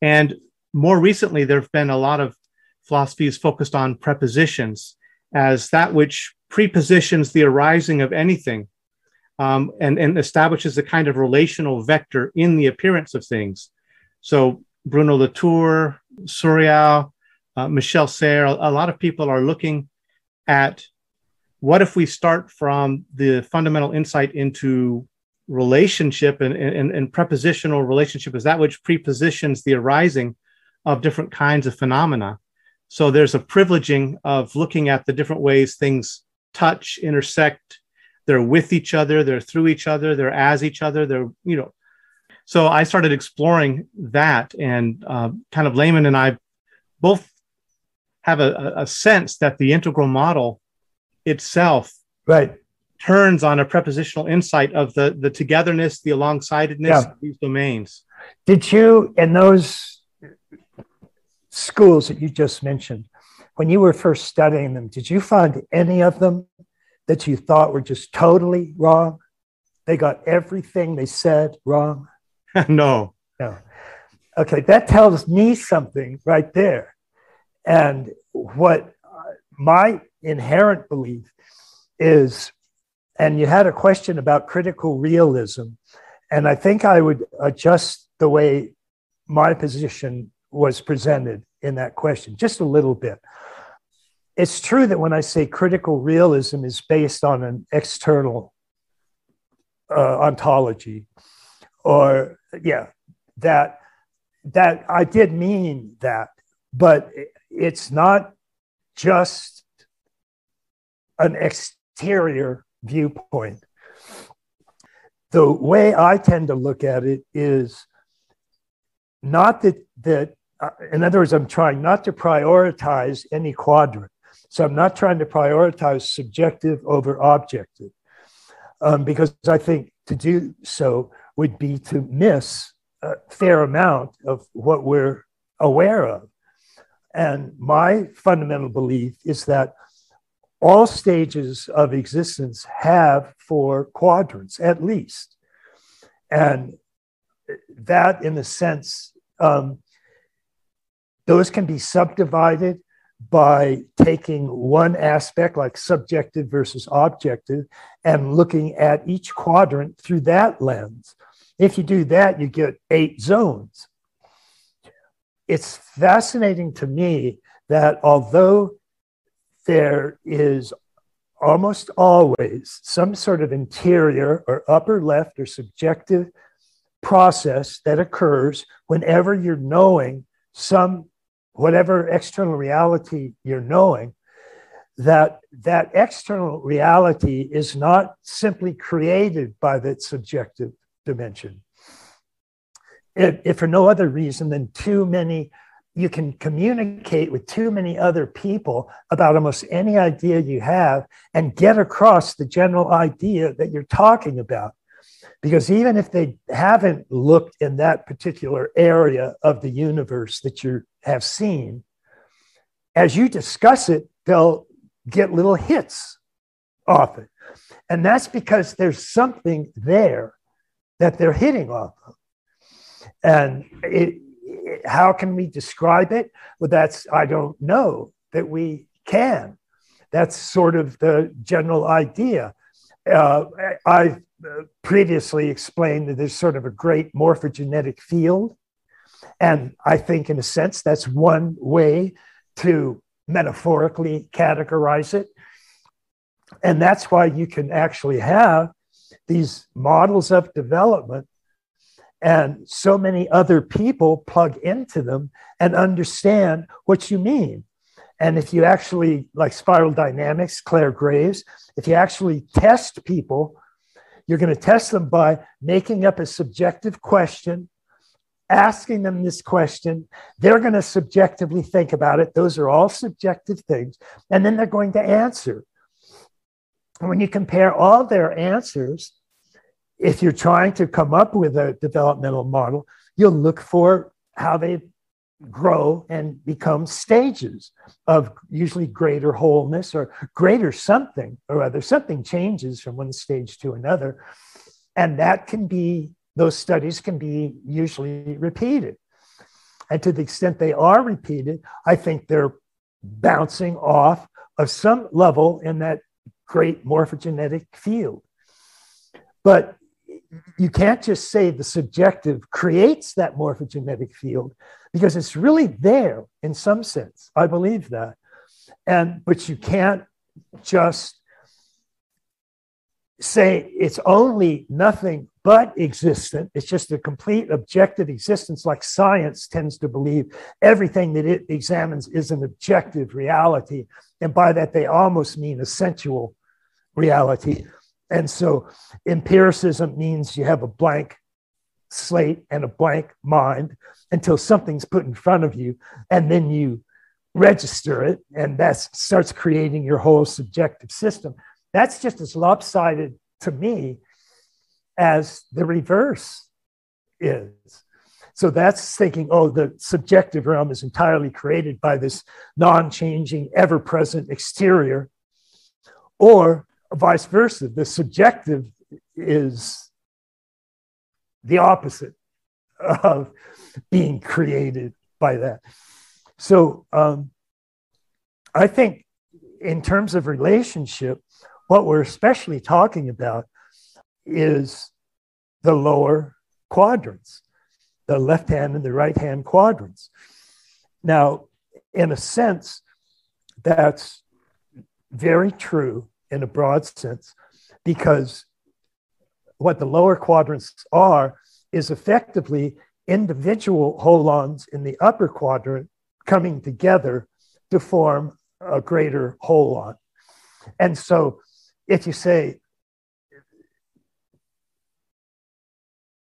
And more recently, there have been a lot of philosophies focused on prepositions as that which prepositions the arising of anything, um, and, and establishes a kind of relational vector in the appearance of things. So Bruno Latour, Suriau, uh, Michel Serre, a, a lot of people are looking at what if we start from the fundamental insight into relationship, and, and, and prepositional relationship is that which prepositions the arising of different kinds of phenomena. So there's a privileging of looking at the different ways things touch, intersect, they're with each other, they're through each other, they're as each other, they're, you know. So I started exploring that, and uh, kind of Layman and I both have a, a sense that the integral model itself right. turns on a prepositional insight of the, the togetherness, the alongside-edness yeah. of these domains. Did you, in those schools that you just mentioned, when you were first studying them, did you find any of them that you thought were just totally wrong? They got everything they said wrong? No. No. Okay, that tells me something right there. And what my inherent belief is, and you had a question about critical realism, and I think I would adjust the way my position was presented in that question just a little bit. It's true that when I say critical realism is based on an external uh, ontology, or yeah, that that I did mean that, but it's not just an exterior viewpoint. The way I tend to look at it is not that that. Uh, in other words, I'm trying not to prioritize any quadrant. So I'm not trying to prioritize subjective over objective, um, because I think to do so would be to miss a fair amount of what we're aware of. And my fundamental belief is that all stages of existence have four quadrants, at least. And that, in a sense, um, those can be subdivided by taking one aspect, like subjective versus objective, and looking at each quadrant through that lens. If you do that, you get eight zones. It's fascinating to me that although there is almost always some sort of interior or upper left or subjective process that occurs whenever you're knowing some, whatever external reality you're knowing, that that external reality is not simply created by that subjective dimension. If, if for no other reason than too many you can communicate with too many other people about almost any idea you have and get across the general idea that you're talking about. Because even if they haven't looked in that particular area of the universe that you have seen, as you discuss it, they'll get little hits off it. And that's because there's something there that they're hitting off of. And it, it, how can we describe it? Well, that's, I don't know that we can. That's sort of the general idea. Uh, I've previously explained that there's sort of a great morphogenetic field. And I think in a sense, that's one way to metaphorically categorize it. And that's why you can actually have these models of development and so many other people plug into them and understand what you mean. And if you actually, like Spiral Dynamics, Claire Graves, if you actually test people, you're going to test them by making up a subjective question, asking them this question. They're going to subjectively think about it. Those are all subjective things. And then they're going to answer. And when you compare all their answers, if you're trying to come up with a developmental model, you'll look for how they grow and become stages of usually greater wholeness or greater something or other. Something changes from one stage to another. And that can be, those studies can be usually repeated. And to the extent they are repeated, I think they're bouncing off of some level in that great morphogenetic field. But you can't just say the subjective creates that morphogenetic field, because it's really there in some sense. I believe that. And, but you can't just say it's only nothing but existent. It's just a complete objective existence, like science tends to believe everything that it examines is an objective reality. And by that, they almost mean a sensual reality. And so empiricism means you have a blank slate and a blank mind until something's put in front of you, and then you register it, and that starts creating your whole subjective system. That's just as lopsided to me as the reverse is. So that's thinking, oh, the subjective realm is entirely created by this non-changing, ever-present exterior, or vice versa. The subjective is the opposite of being created by that. So um, I think in terms of relationship, what we're especially talking about is the lower quadrants, the left hand and the right hand quadrants. Now, in a sense, that's very true in a broad sense, because what the lower quadrants are is effectively individual holons in the upper quadrant coming together to form a greater holon. And so if you say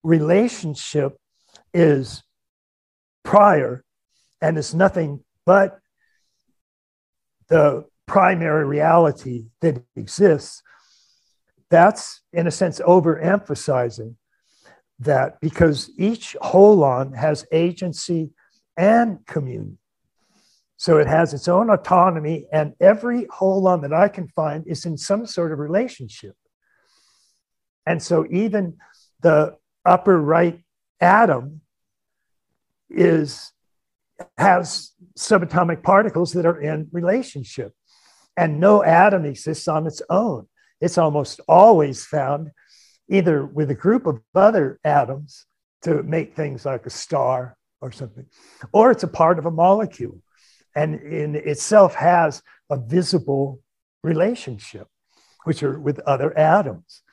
relationship is prior and is nothing but the primary reality that exists, that's in a sense overemphasizing that, because each holon has agency and communion. So it has its own autonomy, and every holon that I can find is in some sort of relationship. And so even the upper right atom is has subatomic particles that are in relationship. And no atom exists on its own. It's almost always found either with a group of other atoms to make things like a star or something, or it's a part of a molecule and in itself has a visible relationship, which are with other atoms.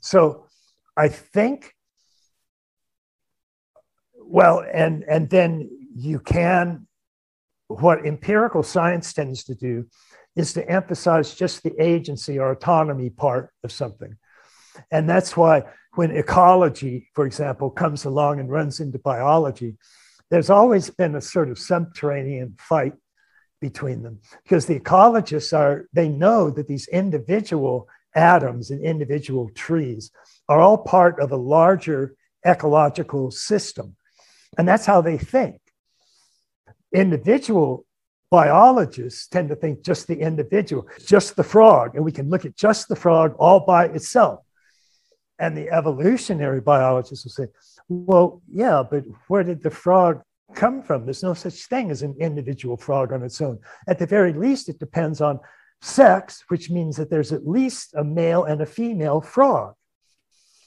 So I think, well, and, and then you can, what empirical science tends to do is to emphasize just the agency or autonomy part of something. And that's why when ecology, for example, comes along and runs into biology, there's always been a sort of subterranean fight between them, because the ecologists are, they know that these individual atoms and individual trees are all part of a larger ecological system. And that's how they think. Individual biologists tend to think just the individual, just the frog, and we can look at just the frog all by itself. And the evolutionary biologists will say, well, yeah, but where did the frog come from? There's no such thing as an individual frog on its own. At the very least, it depends on sex, which means that there's at least a male and a female frog.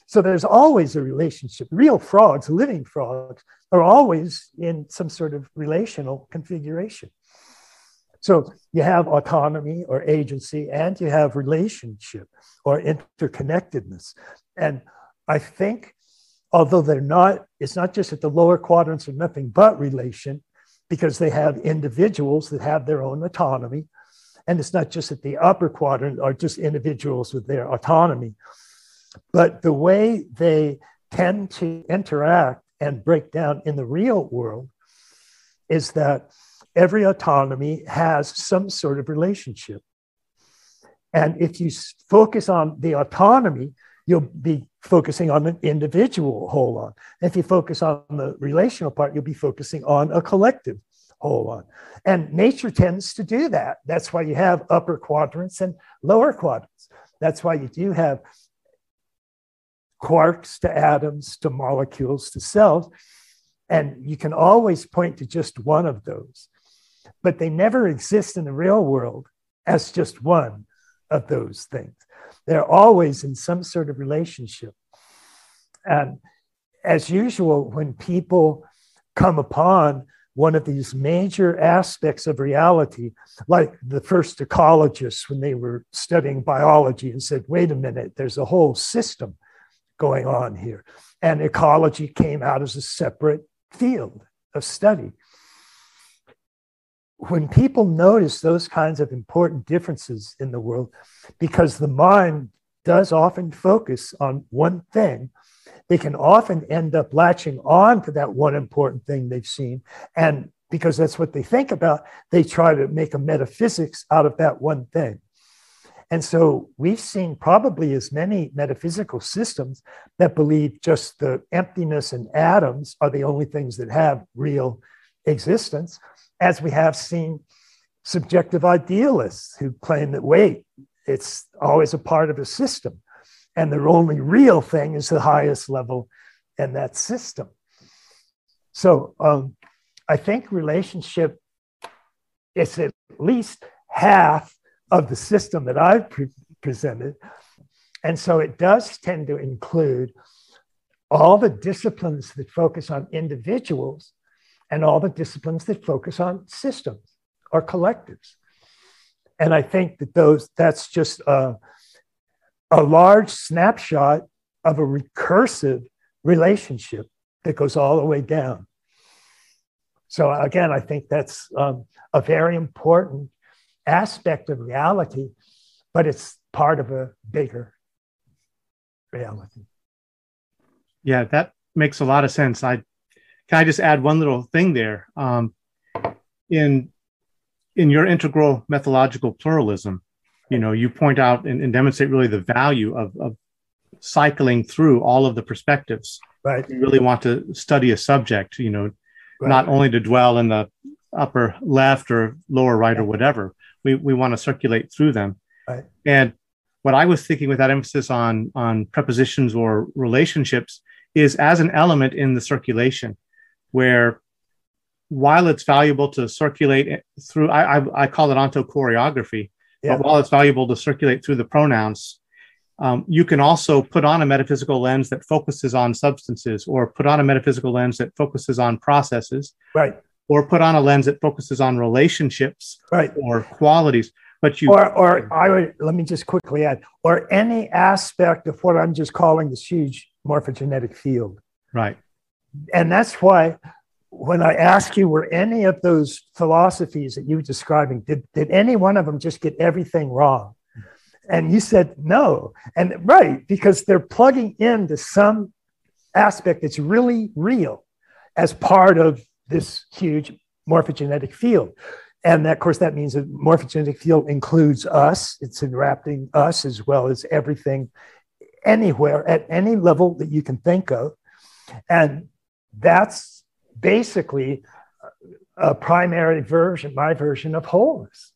So there's always a relationship. Real frogs, living frogs, are always in some sort of relational configuration. So you have autonomy or agency, and you have relationship or interconnectedness. And I think, although they're not, it's not just that the lower quadrants are nothing but relation, because they have individuals that have their own autonomy. And it's not just that the upper quadrant are just individuals with their autonomy, but the way they tend to interact and break down in the real world is that every autonomy has some sort of relationship. And if you focus on the autonomy, you'll be focusing on an individual whole lot. If you focus on the relational part, you'll be focusing on a collective whole lot. And nature tends to do that. That's why you have upper quadrants and lower quadrants. That's why you do have quarks to atoms to molecules to cells. And you can always point to just one of those, but they never exist in the real world as just one of those things. They're always in some sort of relationship. And as usual, when people come upon one of these major aspects of reality, like the first ecologists when they were studying biology and said, wait a minute, there's a whole system going on here. And ecology came out as a separate field of study. When people notice those kinds of important differences in the world, because the mind does often focus on one thing, they can often end up latching on to that one important thing they've seen. And because that's what they think about, they try to make a metaphysics out of that one thing. And so we've seen probably as many metaphysical systems that believe just the emptiness and atoms are the only things that have real existence, as we have seen subjective idealists who claim that, wait, it's always a part of a system, and the only real thing is the highest level in that system. So um, I think relationship is at least half of the system that I've pre presented. And so it does tend to include all the disciplines that focus on individuals and all the disciplines that focus on systems or collectives. And I think that those, that's just a, a large snapshot of a recursive relationship that goes all the way down. So again, I think that's um, a very important aspect of reality, but it's part of a bigger reality. Yeah, that makes a lot of sense. I can I just add one little thing there. Um, in in your integral methodological pluralism, you know, you point out and, and demonstrate really the value of, of cycling through all of the perspectives. Right. You really want to study a subject, you know, right. Not only to dwell in the upper left or lower right, yeah, or whatever. We, we want to circulate through them. Right. And what I was thinking with that emphasis on, on prepositions or relationships is as an element in the circulation, where while it's valuable to circulate through, I, I, I call it ontochoreography, yeah, but while it's valuable to circulate through the pronouns, um, you can also put on a metaphysical lens that focuses on substances, or put on a metaphysical lens that focuses on processes. Right. Or put on a lens that focuses on relationships, right, or qualities. But you, or, or I would, let me just quickly add, or any aspect of what I'm just calling this huge morphogenetic field. Right. And that's why when I ask you, were any of those philosophies that you were describing, did, did any one of them just get everything wrong? And you said no. And right, because they're plugging into some aspect that's really real as part of this huge morphogenetic field. And that, of course, that means a morphogenetic field includes us. It's enwrapping us as well as everything, anywhere, at any level that you can think of. And that's basically a primary version, my version of wholeness.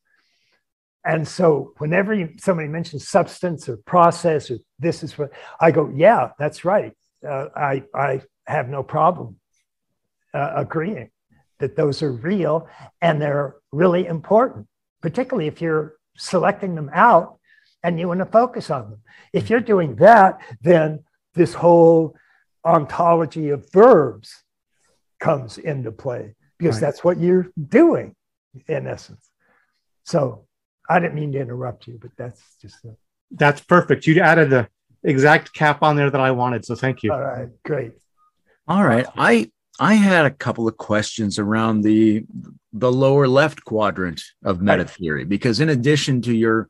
And so whenever you, somebody mentions substance or process or this is what, I go, yeah, that's right. Uh, I, I have no problem uh, agreeing that those are real and they're really important, particularly if you're selecting them out and you want to focus on them. If you're doing that, then this whole ontology of verbs comes into play, because right. that's what you're doing in essence. So I didn't mean to interrupt you, but that's just... A... That's perfect. You added the exact cap on there that I wanted, so thank you. All right, great. All right. I, I had a couple of questions around the, the lower left quadrant of meta theory, because in addition to your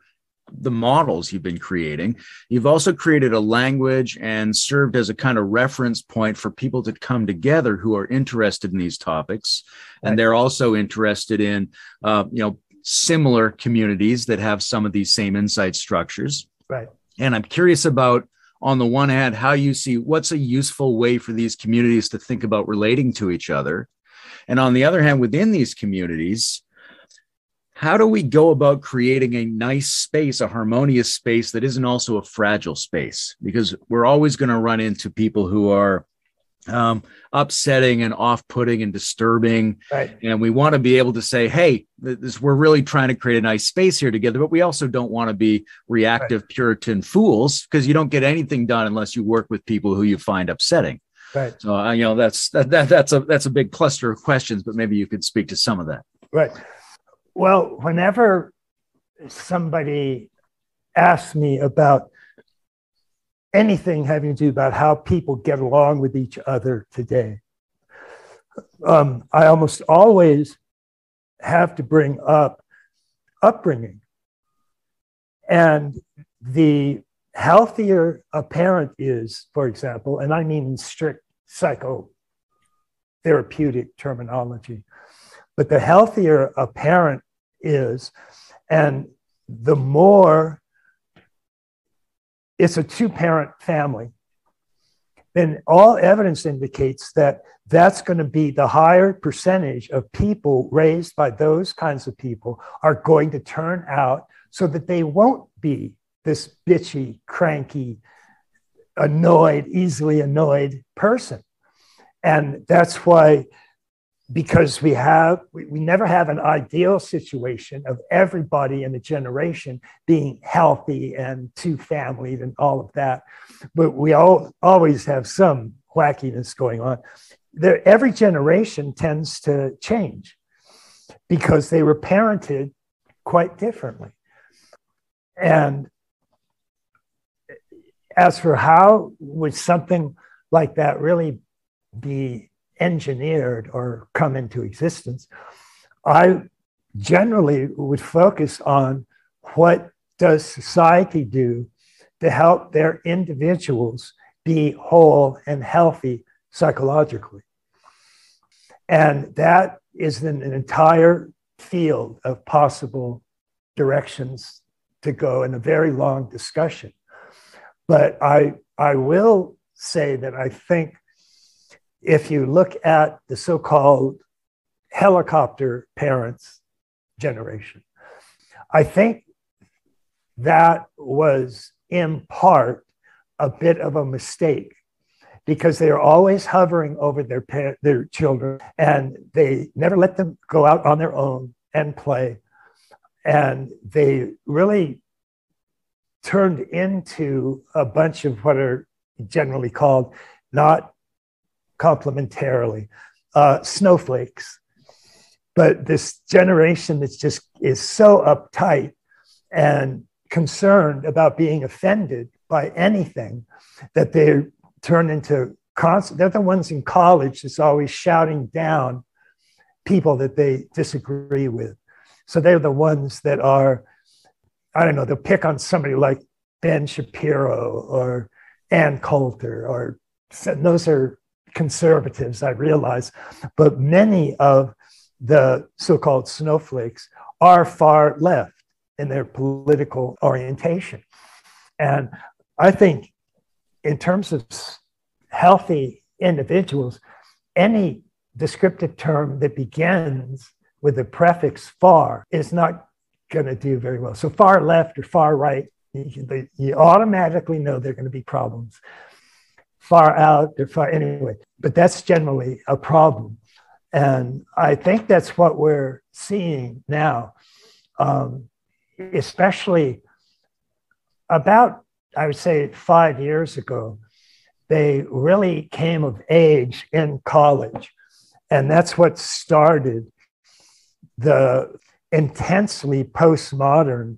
the models you've been creating, you've also created a language and served as a kind of reference point for people to come together who are interested in these topics. Right. And they're also interested in, uh, you know, similar communities that have some of these same insight structures. Right. And I'm curious about, on the one hand, how you see what's a useful way for these communities to think about relating to each other. And on the other hand, within these communities, how do we go about creating a nice space, a harmonious space that isn't also a fragile space? Because we're always going to run into people who are um, upsetting and off-putting and disturbing. Right. And we want to be able to say, hey, this, we're really trying to create a nice space here together, but we also don't want to be reactive, right. Puritan fools, because you don't get anything done unless you work with people who you find upsetting. Right. So, uh, you know, that's, that, that, that's, a, that's a big cluster of questions, but maybe you could speak to some of that. Right. Well, whenever somebody asks me about anything having to do about how people get along with each other today, um, I almost always have to bring up upbringing. And the healthier a parent is, for example, and I mean in strict psychotherapeutic terminology, but the healthier a parent is, and the more it's a two-parent family, then all evidence indicates that that's going to be the higher percentage of people raised by those kinds of people are going to turn out so that they won't be this bitchy, cranky, annoyed, easily annoyed person. And that's why... Because we have, we, we never have an ideal situation of everybody in a generation being healthy and two-familied and all of that. But we all always have some wackiness going on. There, every generation tends to change because they were parented quite differently. And as for how would something like that really be engineered or come into existence, I generally would focus on what does society do to help their individuals be whole and healthy psychologically. And that is an, an entire field of possible directions to go in a very long discussion. But I, I will say that I think if you look at the so-called helicopter parents generation, I think that was in part a bit of a mistake, because they are always hovering over their, par their children, and they never let them go out on their own and play. And they really turned into a bunch of what are generally called not complementarily, uh, snowflakes. But this generation that's just is so uptight and concerned about being offended by anything that they turn into constant, they're the ones in college that's always shouting down people that they disagree with. So they're the ones that are, I don't know, they'll pick on somebody like Ben Shapiro or Ann Coulter, or so those are conservatives, I realize, but many of the so-called snowflakes are far left in their political orientation. And I think in terms of healthy individuals, any descriptive term that begins with the prefix far is not going to do very well. So far left or far right, you, you automatically know there are going to be problems. Far out or far, anyway, but that's generally a problem. And I think that's what we're seeing now, um, especially about, I would say, five years ago, they really came of age in college. And that's what started the intensely postmodern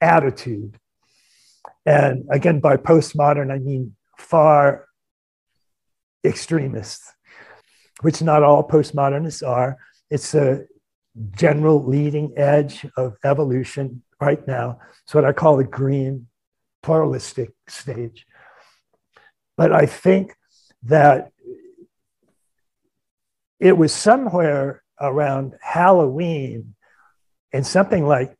attitude. And again, by postmodern, I mean far extremists, which not all postmodernists are. It's a general leading edge of evolution right now. It's what I call the green pluralistic stage. But I think that it was somewhere around Halloween in something like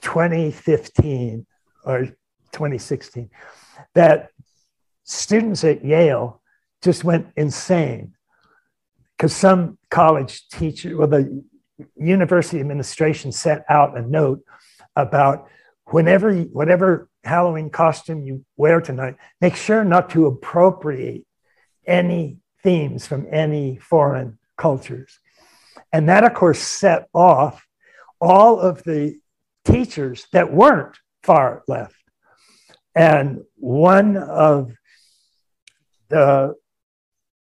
twenty fifteen or twenty sixteen that students at Yale just went insane because some college teacher, well, the university administration sent out a note about whenever, whatever Halloween costume you wear tonight, make sure not to appropriate any themes from any foreign cultures. And that, of course, set off all of the teachers that weren't far left. And one of the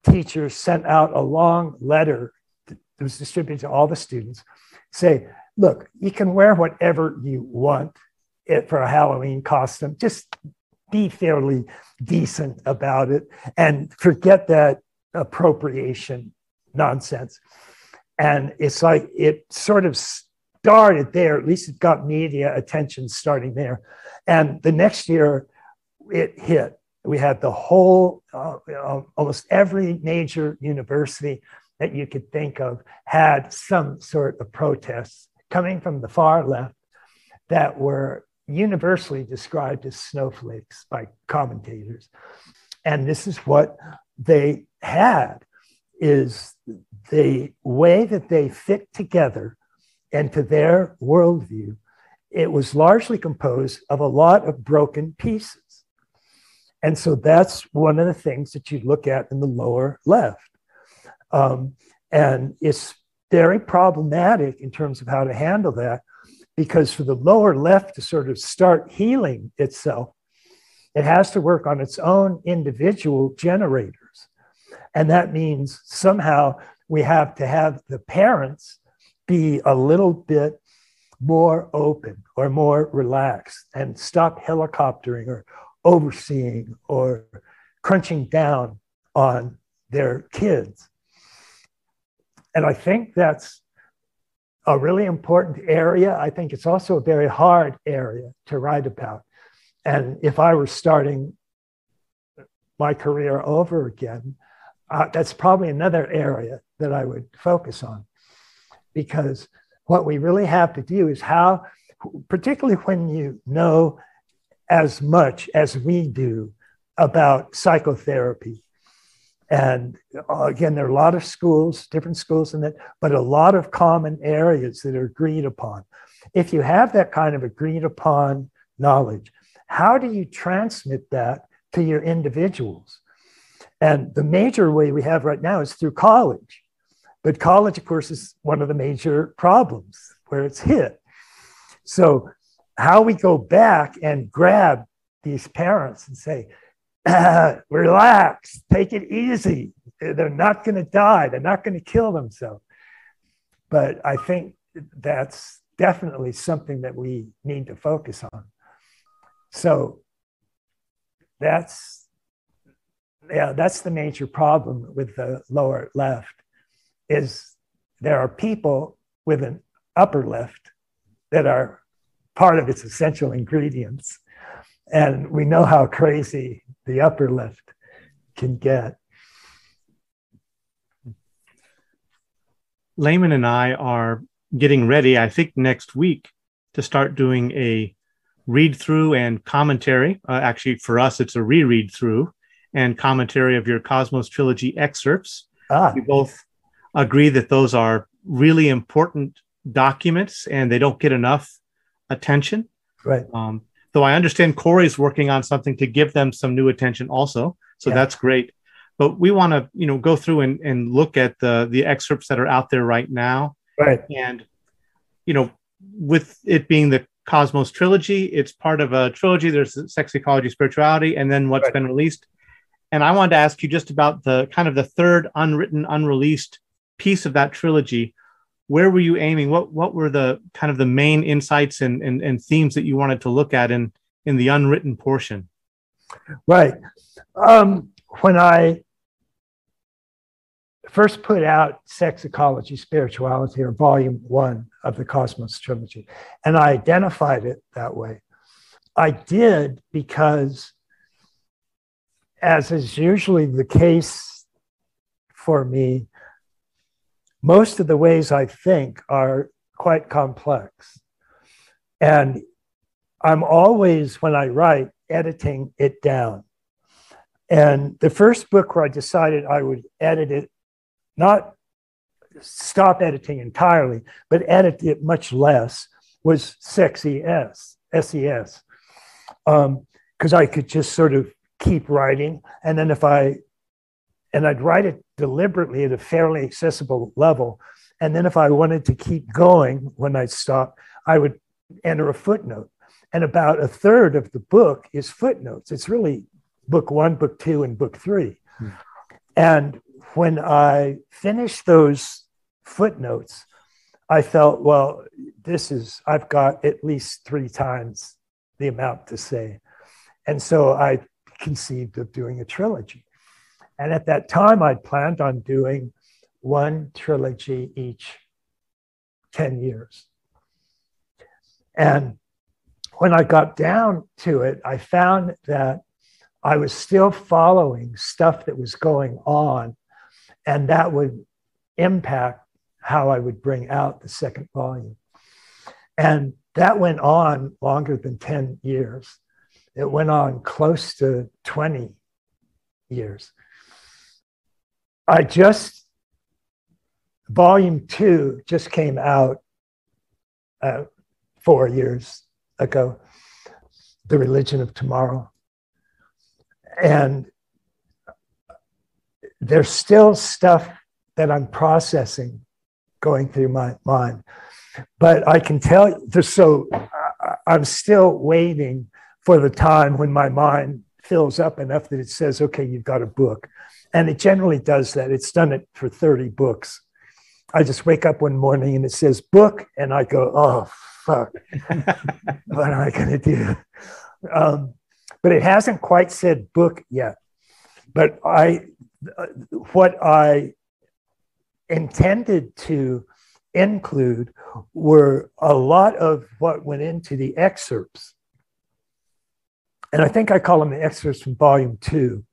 teachers sent out a long letter that was distributed to all the students, say, look, you can wear whatever you want it for a Halloween costume. Just be fairly decent about it and forget that appropriation nonsense. And it's like it sort of started there, at least it got media attention starting there. And the next year it hit. We had the whole, uh, almost every major university that you could think of had some sort of protests coming from the far left that were universally described as snowflakes by commentators. And this is what they had, is the way that they fit together into their worldview. It was largely composed of a lot of broken pieces. And so that's one of the things that you look at in the lower left. Um, and it's very problematic in terms of how to handle that, because for the lower left to sort of start healing itself, it has to work on its own individual generators. And that means somehow we have to have the parents be a little bit more open or more relaxed and stop helicoptering or overseeing or crunching down on their kids. And I think that's a really important area. I think it's also a very hard area to write about. And if I were starting my career over again, uh, that's probably another area that I would focus on. Because what we really have to do is how, particularly when you know as much as we do about psychotherapy. And again, there are a lot of schools, different schools in that, but a lot of common areas that are agreed upon. If you have that kind of agreed upon knowledge, how do you transmit that to your individuals? And the major way we have right now is through college. But college, of course, is one of the major problems where it's hit. So how we go back and grab these parents and say, uh, relax, take it easy. They're not going to die. They're not going to kill themselves. But I think that's definitely something that we need to focus on. So that's, yeah, that's the major problem with the lower left, is there are people with an upper left that are part of its essential ingredients. And we know how crazy the upper left can get. Layman and I are getting ready, I think next week, to start doing a read-through and commentary. Uh, actually, for us, it's a re-read-through and commentary of your Cosmos Trilogy excerpts. Ah. We both agree that those are really important documents and they don't get enough attention. Right. Um, though I understand Corey's working on something to give them some new attention also, so yeah. That's great. But we want to, you know, go through and, and look at the, the excerpts that are out there right now. Right. And, you know, with it being the Cosmos Trilogy, it's part of a trilogy. There's Sex, Ecology, Spirituality, and then what's right. been released. And I wanted to ask you just about the kind of the third unwritten, unreleased piece of that trilogy. Where were you aiming? What what were the kind of the main insights and, and, and themes that you wanted to look at in, in the unwritten portion? Right. Um, when I first put out Sex, Ecology, Spirituality, or Volume One of the Cosmos Trilogy, and I identified it that way, I did because, as is usually the case for me, most of the ways I think are quite complex. And I'm always, when I write, editing it down. And the first book where I decided I would edit it, not stop editing entirely, but edit it much less, was Sex, S E S, um, because I could just sort of keep writing. And then if I, and I'd write it deliberately at a fairly accessible level. And then if I wanted to keep going when I stopped, I would enter a footnote. And about a third of the book is footnotes. It's really book one, book two, and book three. Hmm. And when I finished those footnotes, I felt, well, this is, I've got at least three times the amount to say. And so I conceived of doing a trilogy. And at that time, I'd planned on doing one trilogy each ten years. And when I got down to it, I found that I was still following stuff that was going on, and that would impact how I would bring out the second volume. And that went on longer than ten years. It went on close to twenty years. I just, volume two just came out uh, four years ago, The Religion of Tomorrow. And there's still stuff that I'm processing going through my mind. But I can tell you, so I'm still waiting for the time when my mind fills up enough that it says, okay, you've got a book. And it generally does that. It's done it for thirty books. I just wake up one morning and it says book, and I go, oh, fuck, what am I going to do? Um, but it hasn't quite said book yet. But I, what I intended to include were a lot of what went into the excerpts. And I think I call them the excerpts from volume two.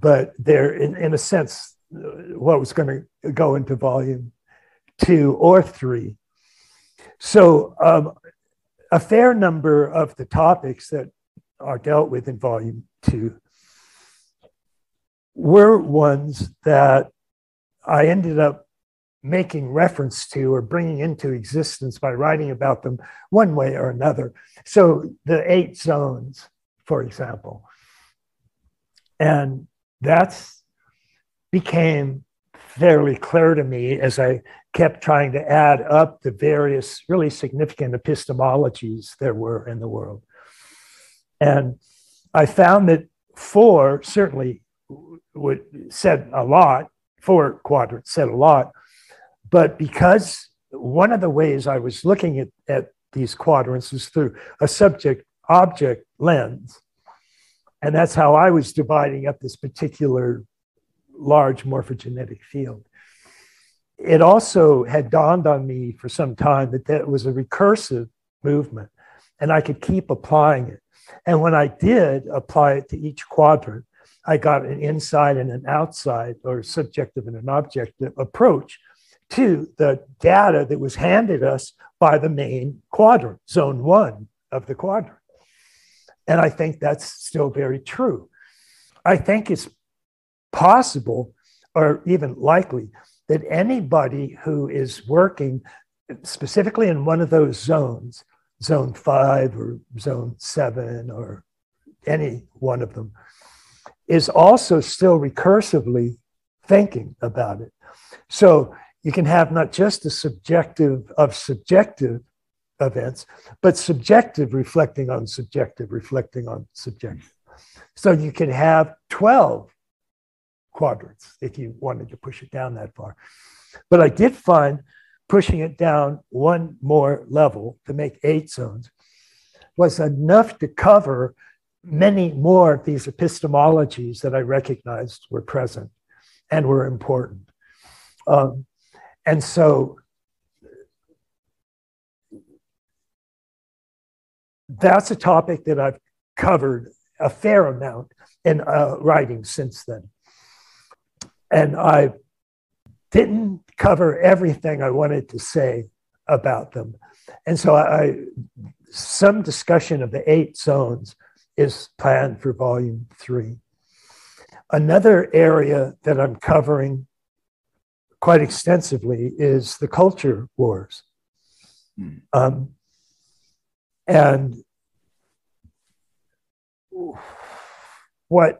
But they're, in, in a sense, what was going to go into volume two or three. So um, a fair number of the topics that are dealt with in volume two were ones that I ended up making reference to or bringing into existence by writing about them one way or another. So the eight zones, for example. And that's became fairly clear to me as I kept trying to add up the various really significant epistemologies there were in the world. And I found that four certainly would said a lot, four quadrants said a lot, but because one of the ways I was looking at, at these quadrants was through a subject-object lens. And that's how I was dividing up this particular large morphogenetic field. It also had dawned on me for some time that that was a recursive movement, and I could keep applying it. And when I did apply it to each quadrant, I got an inside and an outside, or subjective and an objective approach to the data that was handed us by the main quadrant, zone one of the quadrant. And I think that's still very true. I think it's possible, or even likely, that anybody who is working specifically in one of those zones, zone five or zone seven or any one of them, is also still recursively thinking about it. So you can have not just the subjective of subjective events, but subjective reflecting on subjective, reflecting on subjective. So you can have twelve quadrants if you wanted to push it down that far. But I did find pushing it down one more level to make eight zones was enough to cover many more of these epistemologies that I recognized were present and were important. Um, and so that's a topic that I've covered a fair amount in uh, writing since then. And I didn't cover everything I wanted to say about them. And so I, some discussion of the eight zones is planned for volume three. Another area that I'm covering quite extensively is the culture wars. Mm. Um, and what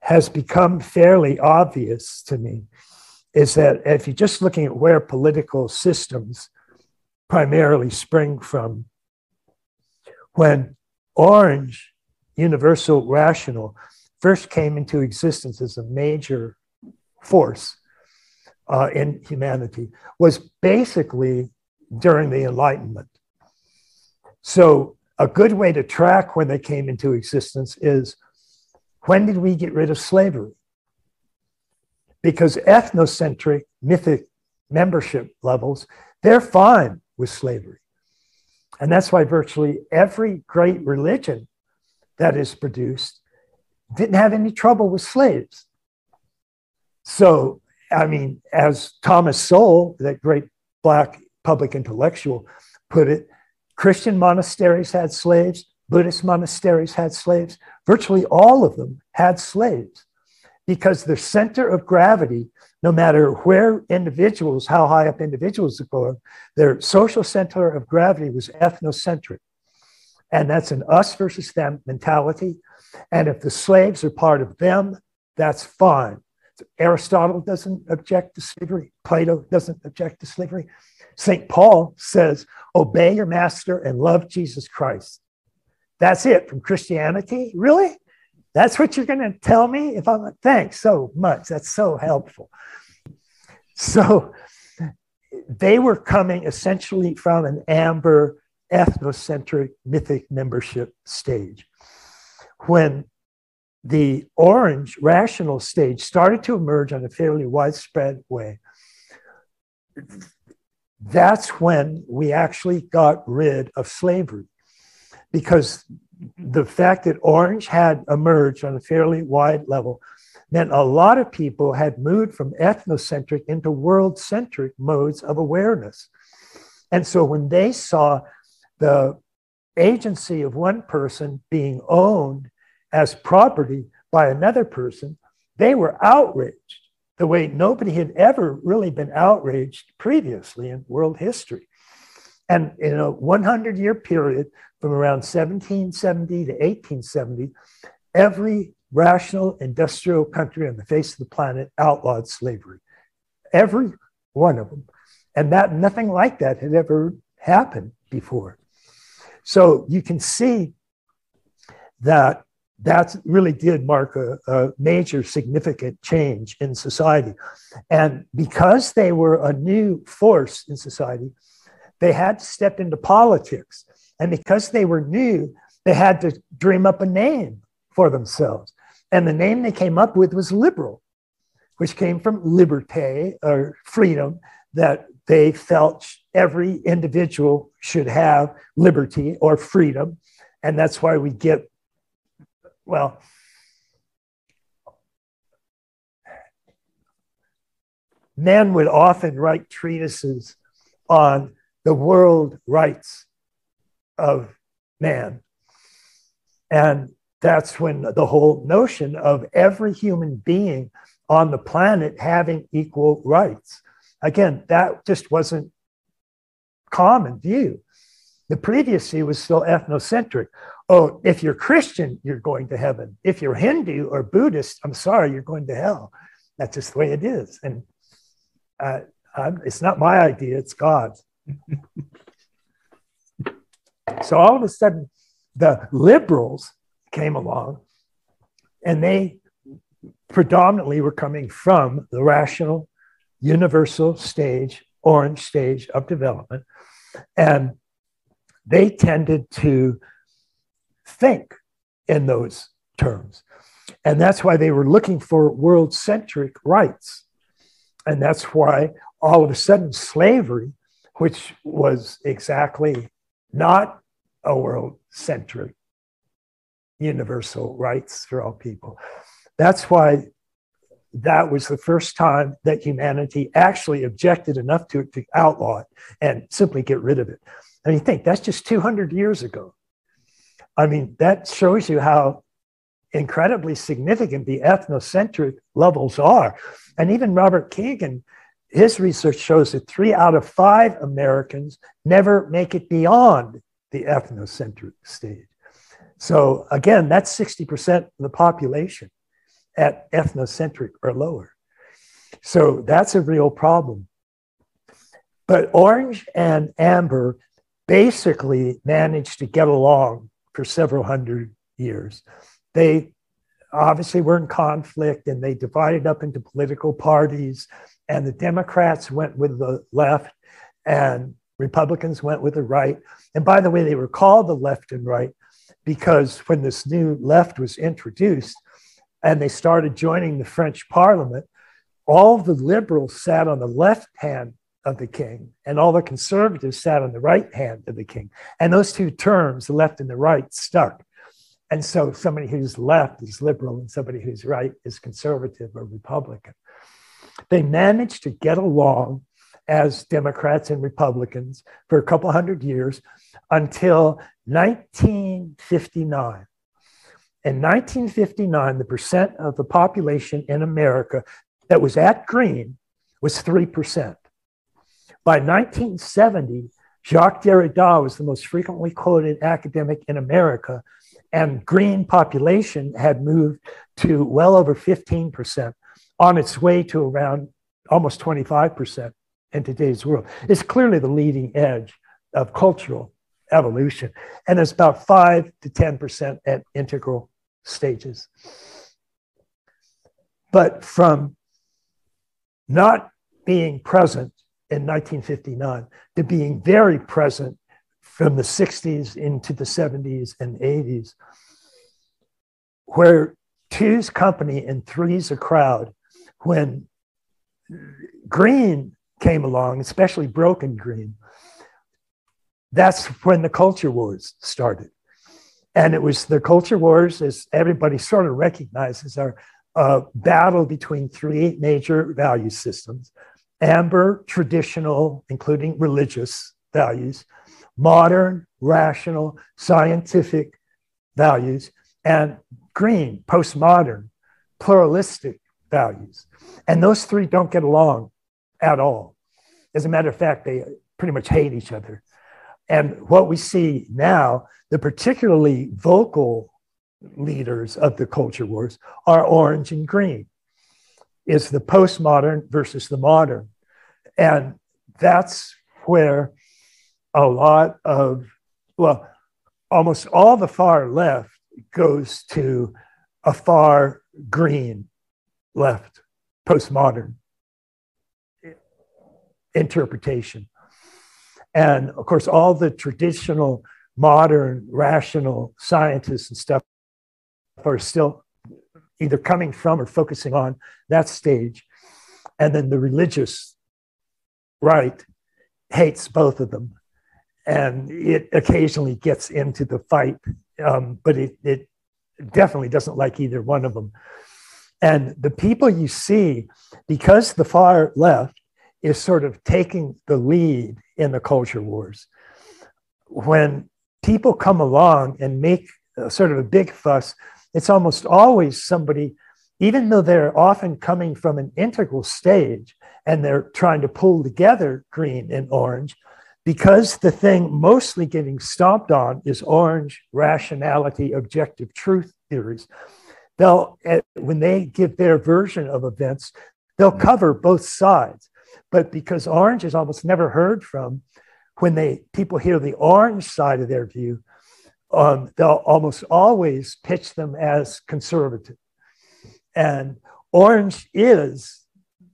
has become fairly obvious to me is that if you're just looking at where political systems primarily spring from, when Orange Universal Rational first came into existence as a major force uh, in humanity, was basically during the Enlightenment. So a good way to track when they came into existence is, when did we get rid of slavery? Because ethnocentric mythic membership levels, they're fine with slavery. And that's why virtually every great religion that is produced didn't have any trouble with slaves. So, I mean, as Thomas Sowell, that great Black public intellectual, put it, Christian monasteries had slaves, Buddhist monasteries had slaves, virtually all of them had slaves, because their center of gravity, no matter where individuals, how high up individuals go, their social center of gravity was ethnocentric. And that's an us versus them mentality. And if the slaves are part of them, that's fine. Aristotle doesn't object to slavery. Plato doesn't object to slavery. Saint Paul says, obey your master and love Jesus Christ. That's it from Christianity? Really? That's what you're going to tell me? If I'm, thanks so much. That's so helpful. So they were coming essentially from an amber ethnocentric mythic membership stage. When the orange rational stage started to emerge in a fairly widespread way, that's when we actually got rid of slavery. Because the fact that orange had emerged on a fairly wide level meant a lot of people had moved from ethnocentric into world-centric modes of awareness. And so when they saw the agency of one person being owned as property by another person, they were outraged the way nobody had ever really been outraged previously in world history. And in a hundred-year period, from around seventeen seventy to eighteen seventy, every rational industrial country on the face of the planet outlawed slavery. Every one of them. And that nothing like that had ever happened before. So you can see that that really did mark a, a major significant change in society. And because they were a new force in society, they had to step into politics. And because they were new, they had to dream up a name for themselves. And the name they came up with was liberal, which came from liberté, or freedom, that they felt every individual should have liberty or freedom. And that's why we get, well, men would often write treatises on the world rights of man. And that's when the whole notion of every human being on the planet having equal rights. Again, that just wasn't common view. The previously was still ethnocentric. Oh, if you're Christian, you're going to heaven. If you're Hindu or Buddhist, I'm sorry, you're going to hell. That's just the way it is. And uh, I'm, it's not my idea, it's God's. So all of a sudden, the liberals came along, and they predominantly were coming from the rational, universal stage, orange stage of development. And they tended to think in those terms. And that's why they were looking for world-centric rights. And that's why all of a sudden slavery, which was exactly not a world-centric universal rights for all people. That's why that was the first time that humanity actually objected enough to it to outlaw it and simply get rid of it. I mean, think, that's just two hundred years ago. I mean, that shows you how incredibly significant the ethnocentric levels are. And even Robert Kagan, his research shows that three out of five Americans never make it beyond the ethnocentric stage. So again, that's sixty percent of the population at ethnocentric or lower. So that's a real problem. But orange and amber basically managed to get along for several hundred years. They obviously were in conflict, and they divided up into political parties, and the Democrats went with the left and Republicans went with the right. And by the way, they were called the left and right because when this new left was introduced, and they started joining the French Parliament, all the liberals sat on the left hand of the king, and all the conservatives sat on the right hand of the king. And those two terms, the left and the right, stuck. And so somebody who's left is liberal, and somebody who's right is conservative or Republican. They managed to get along as Democrats and Republicans for a couple hundred years until nineteen fifty-nine. In nineteen fifty-nine, the percent of the population in America that was at green was three percent. By nineteen seventy, Jacques Derrida was the most frequently quoted academic in America, and green population had moved to well over fifteen percent, on its way to around almost twenty-five percent in today's world. It's clearly the leading edge of cultural evolution. And there's about five to ten percent at integral stages. But from not being present in nineteen fifty-nine to being very present from the sixties into the seventies and eighties, where two's company and three's a crowd, when green came along, especially broken green, that's when the culture wars started. And it was the culture wars, as everybody sort of recognizes, are a battle between three major value systems: amber, traditional, including religious values; modern, rational, scientific values; and green, postmodern, pluralistic values. And those three don't get along at all. As a matter of fact, they pretty much hate each other. And what we see now, the particularly vocal leaders of the culture wars are orange and green. It's the postmodern versus the modern. And that's where a lot of, well, almost all the far left goes to a far green left, postmodern interpretation. And of course, all the traditional, modern, rational scientists and stuff are still either coming from or focusing on that stage. And then the religious right hates both of them. And it occasionally gets into the fight, um, but it, it definitely doesn't like either one of them. And the people you see, because the far left is sort of taking the lead in the culture wars, when people come along and make a sort of a big fuss, it's almost always somebody, even though they're often coming from an integral stage and they're trying to pull together green and orange, because the thing mostly getting stomped on is orange rationality, objective truth theories. They'll, when they give their version of events, they'll cover both sides. But because orange is almost never heard from, when they people hear the orange side of their view, um, they'll almost always pitch them as conservative. And orange is,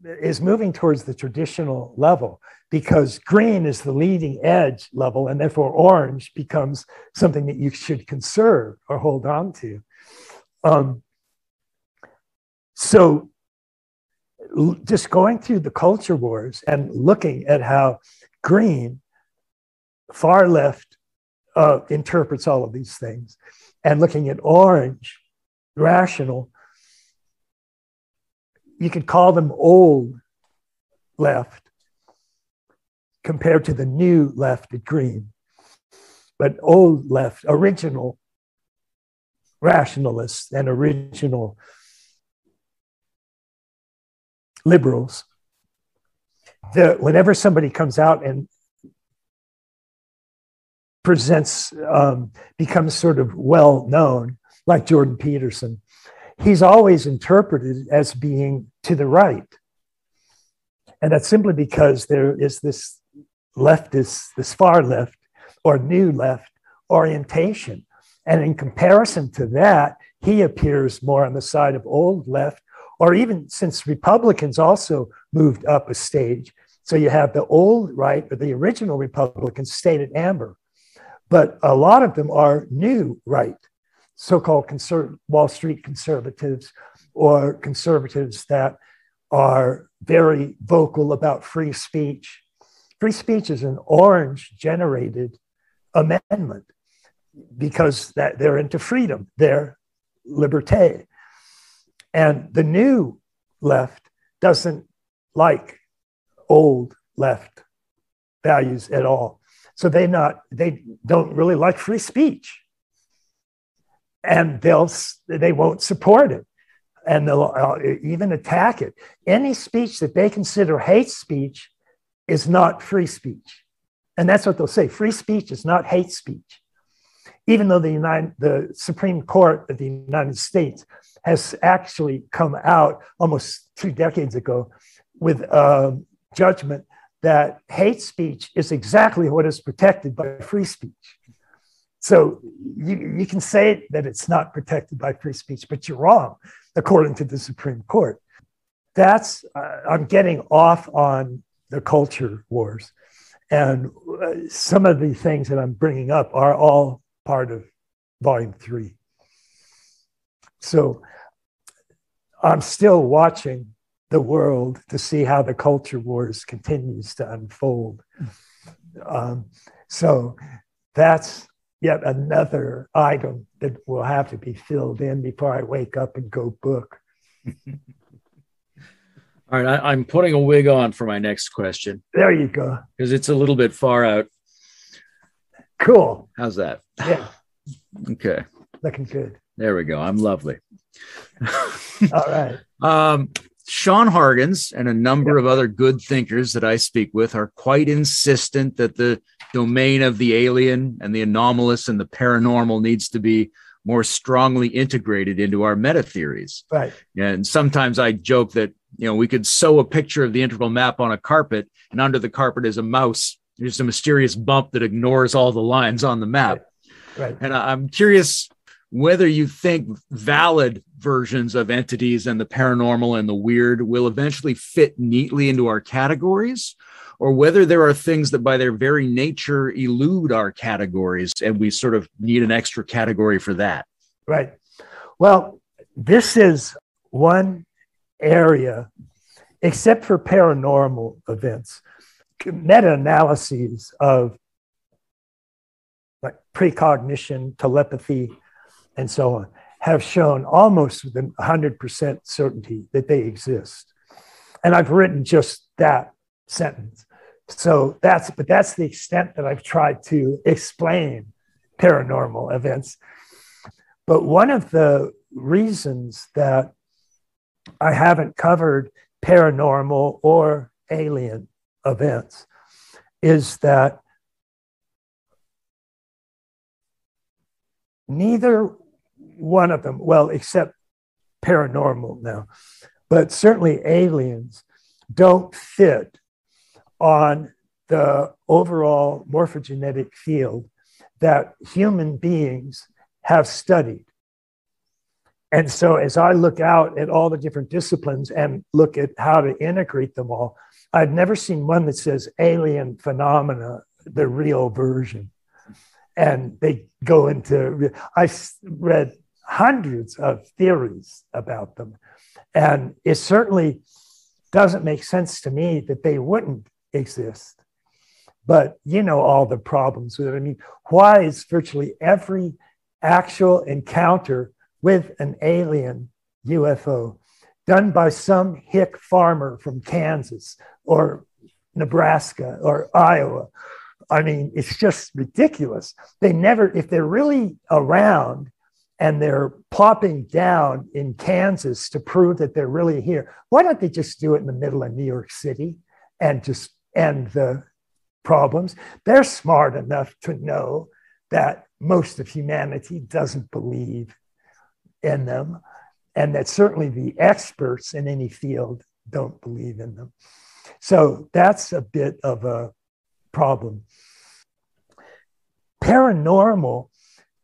is moving towards the traditional level, because green is the leading edge level, and therefore orange becomes something that you should conserve or hold on to. Um, so just going through the culture wars and looking at how green, far left, uh, interprets all of these things, and looking at orange, rational, you could call them old left compared to the new left at green. But old left, original rationalists and original liberals, the, whenever somebody comes out and presents, um, becomes sort of well-known, like Jordan Peterson, he's always interpreted as being to the right. And that's simply because there is this leftist, this far left or new left orientation. And in comparison to that, he appears more on the side of old left, or even since Republicans also moved up a stage. So you have the old right, or the original Republicans stayed at amber, but a lot of them are new right, so-called Wall Street conservatives, or conservatives that are very vocal about free speech. Free speech is an orange-generated amendment, because that they're into freedom, they're liberté. And the new left doesn't like old left values at all. So they not they don't really like free speech. And they'll, they won't support it. And they'll uh, even attack it. Any speech that they consider hate speech is not free speech. And that's what they'll say. Free speech is not hate speech. Even though the, United, the Supreme Court of the United States has actually come out almost two decades ago with a judgment that hate speech is exactly what is protected by free speech. So you, you can say that it's not protected by free speech, but you're wrong, according to the Supreme Court. That's, uh, I'm getting off on the culture wars. And uh, some of the things that I'm bringing up are all part of volume three. So I'm still watching the world to see how the culture wars continues to unfold. Um, so that's yet another item that will have to be filled in before I wake up and go book. All right, I, I'm putting a wig on for my next question. There you go. Because it's a little bit far out. Cool. How's that? Yeah. Okay. Looking good. There we go. I'm lovely. All right. Um, Sean Hargens and a number yep. of other good thinkers that I speak with are quite insistent that the domain of the alien and the anomalous and the paranormal needs to be more strongly integrated into our meta theories. Right. And sometimes I joke that, you know, we could sew a picture of the integral map on a carpet, and under the carpet is a mouse. There's a mysterious bump that ignores all the lines on the map. Right. Right. And I'm curious whether you think valid versions of entities and the paranormal and the weird will eventually fit neatly into our categories, or whether there are things that by their very nature elude our categories and we sort of need an extra category for that. Right. Well, this is one area, except for paranormal events, meta-analyses of like precognition, telepathy, and so on, have shown almost with one hundred percent certainty that they exist. And I've written just that sentence. So that's, but that's the extent that I've tried to explain paranormal events. But one of the reasons that I haven't covered paranormal or alien events is that neither one of them, well, except paranormal now, but certainly aliens don't fit on the overall morphogenetic field that human beings have studied. And so as I look out at all the different disciplines and look at how to integrate them all, I've never seen one that says alien phenomena, the real version. And they go into, I read hundreds of theories about them. And it certainly doesn't make sense to me that they wouldn't exist. But you know all the problems with it. I mean, why is virtually every actual encounter with an alien U F O done by some hick farmer from Kansas or Nebraska or Iowa? I mean, it's just ridiculous. They never, if they're really around and they're plopping down in Kansas to prove that they're really here, why don't they just do it in the middle of New York City and just end the problems? They're smart enough to know that most of humanity doesn't believe in them, and that certainly the experts in any field don't believe in them. So that's a bit of a problem. Paranormal,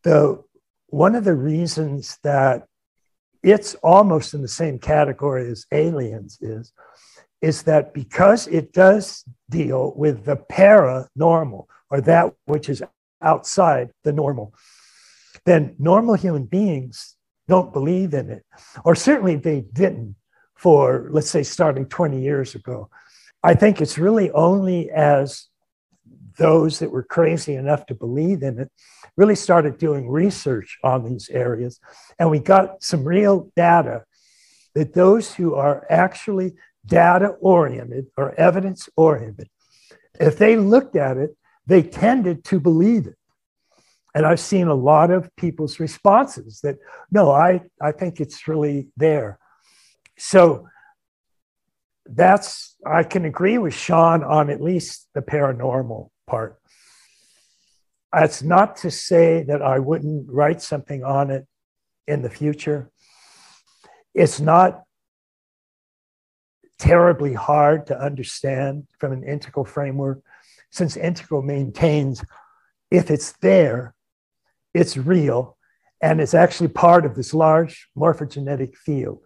though, one of the reasons that it's almost in the same category as aliens is, is that because it does deal with the paranormal, or that which is outside the normal, then normal human beings don't believe in it, or certainly they didn't for, let's say, starting twenty years ago. I think it's really only as those that were crazy enough to believe in it really started doing research on these areas. And we got some real data that those who are actually data-oriented or evidence-oriented, if they looked at it, they tended to believe it. And I've seen a lot of people's responses that, no, I, I think it's really there. So that's, I can agree with Sean on at least the paranormal part. That's not to say that I wouldn't write something on it in the future. It's not terribly hard to understand from an integral framework, since integral maintains if it's there, it's real, and it's actually part of this large morphogenetic field.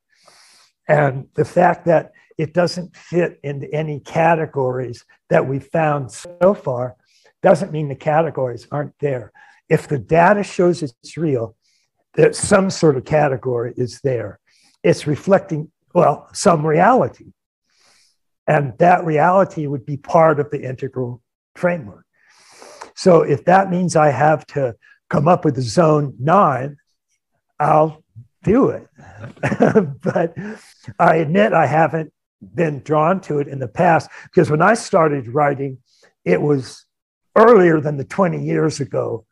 And the fact that it doesn't fit into any categories that we've found so far doesn't mean the categories aren't there. If the data shows it's real, that some sort of category is there. It's reflecting, well, some reality. And that reality would be part of the integral framework. So if that means I have to come up with a zone nine, I'll do it. But I admit I haven't been drawn to it in the past, because when I started writing, it was earlier than the twenty years ago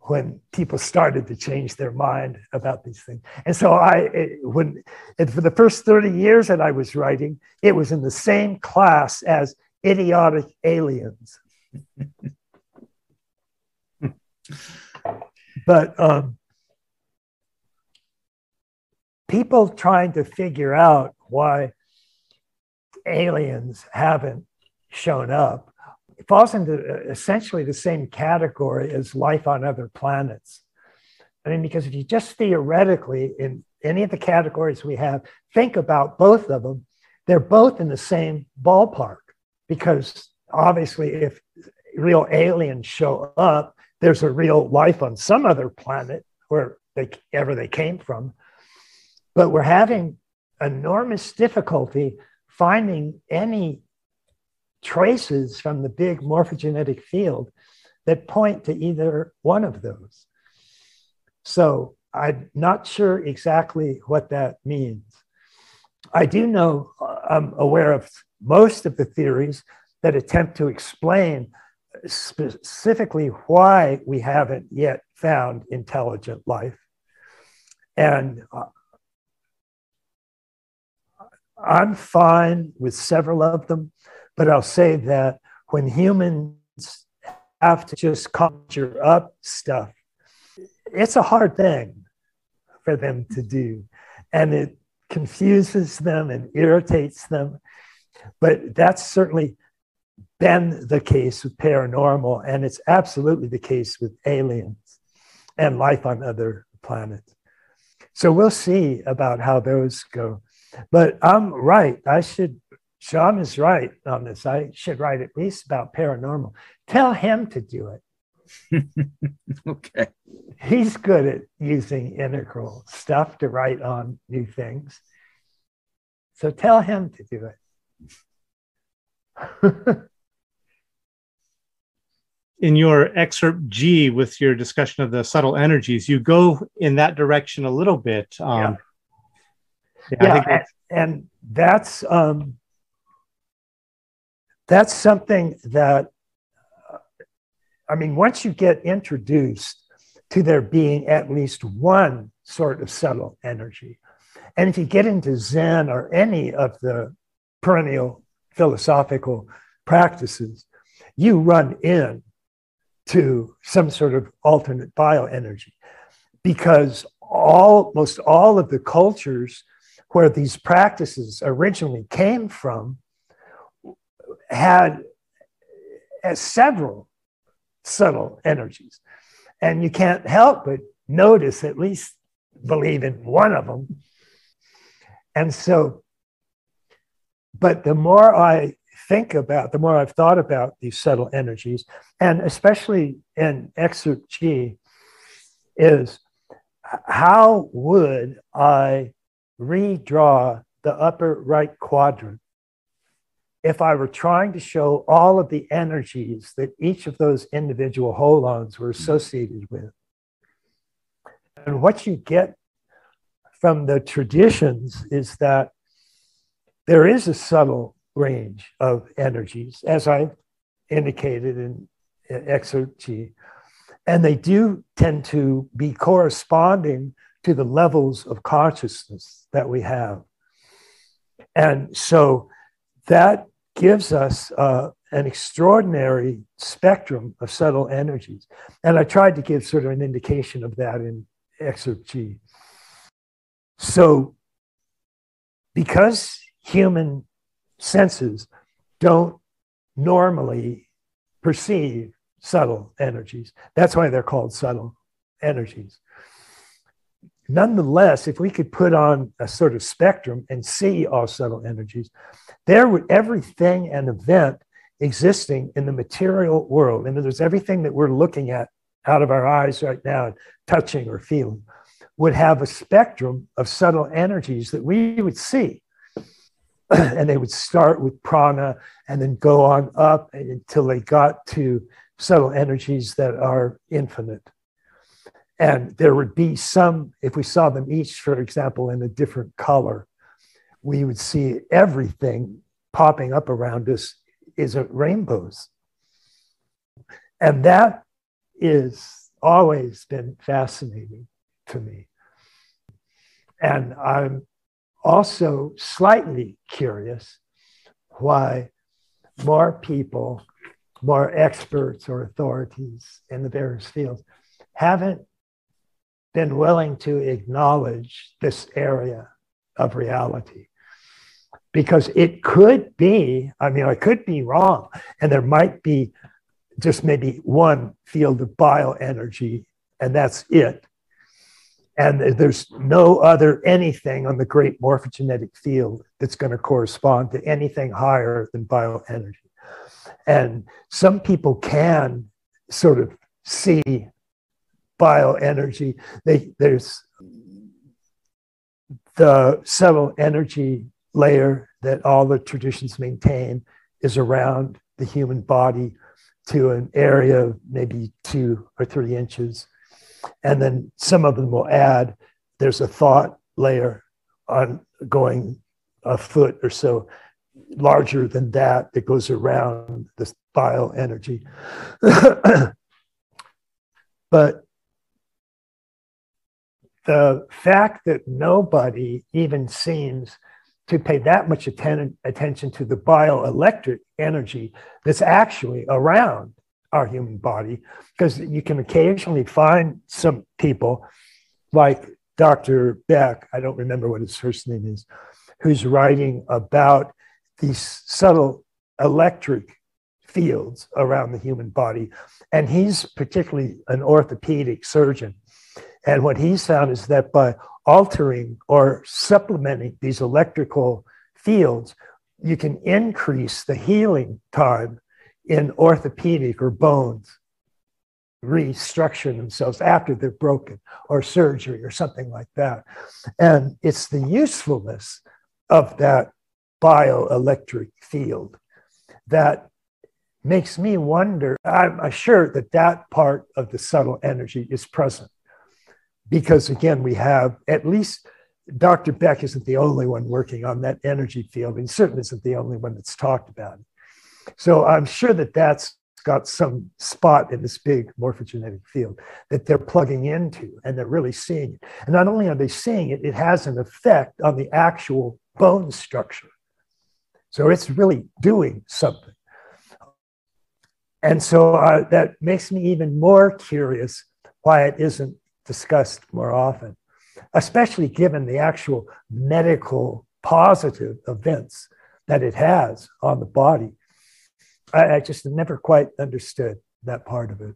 when people started to change their mind about these things. And so I, it, when, and for the first thirty years that I was writing, it was in the same class as idiotic aliens. But um, people trying to figure out why aliens haven't shown up, it falls into essentially the same category as life on other planets. I mean, because if you just theoretically, in any of the categories we have, think about both of them, they're both in the same ballpark. Because obviously, if real aliens show up, there's a real life on some other planet wherever they, ever they came from. But we're having enormous difficulty finding any traces from the big morphogenetic field that point to either one of those. So I'm not sure exactly what that means. I do know, I'm aware of most of the theories that attempt to explain specifically why we haven't yet found intelligent life. And uh, I'm fine with several of them, but I'll say that when humans have to just conjure up stuff, it's a hard thing for them to do. And it confuses them and irritates them. But that's certainly been the case with paranormal, and it's absolutely the case with aliens and life on other planets. So we'll see about how those go. But I'm right. I should, Sean is right on this. I should write at least about paranormal. Tell him to do it. Okay. He's good at using integral stuff to write on new things. So tell him to do it. In your excerpt G with your discussion of the subtle energies, you go in that direction a little bit. Um, yeah. yeah, yeah I think that's and that's, um, that's something that, I mean, once you get introduced to there being at least one sort of subtle energy, and if you get into Zen or any of the perennial philosophical practices, you run in to some sort of alternate bioenergy, because almost all of the cultures where these practices originally came from had as several subtle energies. And you can't help but notice, at least believe in one of them. And so, but the more I think about, the more I've thought about these subtle energies, and especially in excerpt G, is how would I redraw the upper right quadrant if I were trying to show all of the energies that each of those individual holons were associated with? And what you get from the traditions is that there is a subtle range of energies, as I indicated in, in excerpt G, and they do tend to be corresponding to the levels of consciousness that we have. And so that gives us uh, an extraordinary spectrum of subtle energies. And I tried to give sort of an indication of that in excerpt G. So because human senses don't normally perceive subtle energies, that's why they're called subtle energies. Nonetheless, if we could put on a sort of spectrum and see all subtle energies, there would everything and event existing in the material world, and there's everything that we're looking at out of our eyes right now, and touching or feeling, would have a spectrum of subtle energies that we would see. And they would start with prana and then go on up until they got to subtle energies that are infinite. And there would be some, if we saw them each, for example, in a different color, we would see everything popping up around us is rainbows. And that is always been fascinating to me. And I'm also slightly curious why more people, more experts or authorities in the various fields haven't been willing to acknowledge this area of reality. Because it could be, I mean, I could be wrong, and there might be just maybe one field of bioenergy, and that's it. And there's no other anything on the great morphogenetic field that's going to correspond to anything higher than bioenergy. And some people can sort of see bioenergy. They, there's the subtle energy layer that all the traditions maintain is around the human body to an area of maybe two or three inches. And then some of them will add, there's a thought layer on going a foot or so larger than that that goes around the bile energy. But the fact that nobody even seems to pay that much atten attention to the bioelectric energy that's actually around our human body, because you can occasionally find some people like Doctor Beck, I don't remember what his first name is, who's writing about these subtle electric fields around the human body. And he's particularly an orthopedic surgeon. And what he's found is that by altering or supplementing these electrical fields, you can increase the healing time in orthopedic or bones restructuring themselves after they're broken or surgery or something like that. And it's the usefulness of that bioelectric field that makes me wonder, I'm assured that that part of the subtle energy is present. Because again, we have at least, Doctor Beck isn't the only one working on that energy field, and certainly isn't the only one that's talked about. So I'm sure that that's got some spot in this big morphogenetic field that they're plugging into, and they're really seeing it. And not only are they seeing it, it has an effect on the actual bone structure. So it's really doing something. And so uh, that makes me even more curious why it isn't discussed more often, especially given the actual medical positive events that it has on the body. I, I just never quite understood that part of it.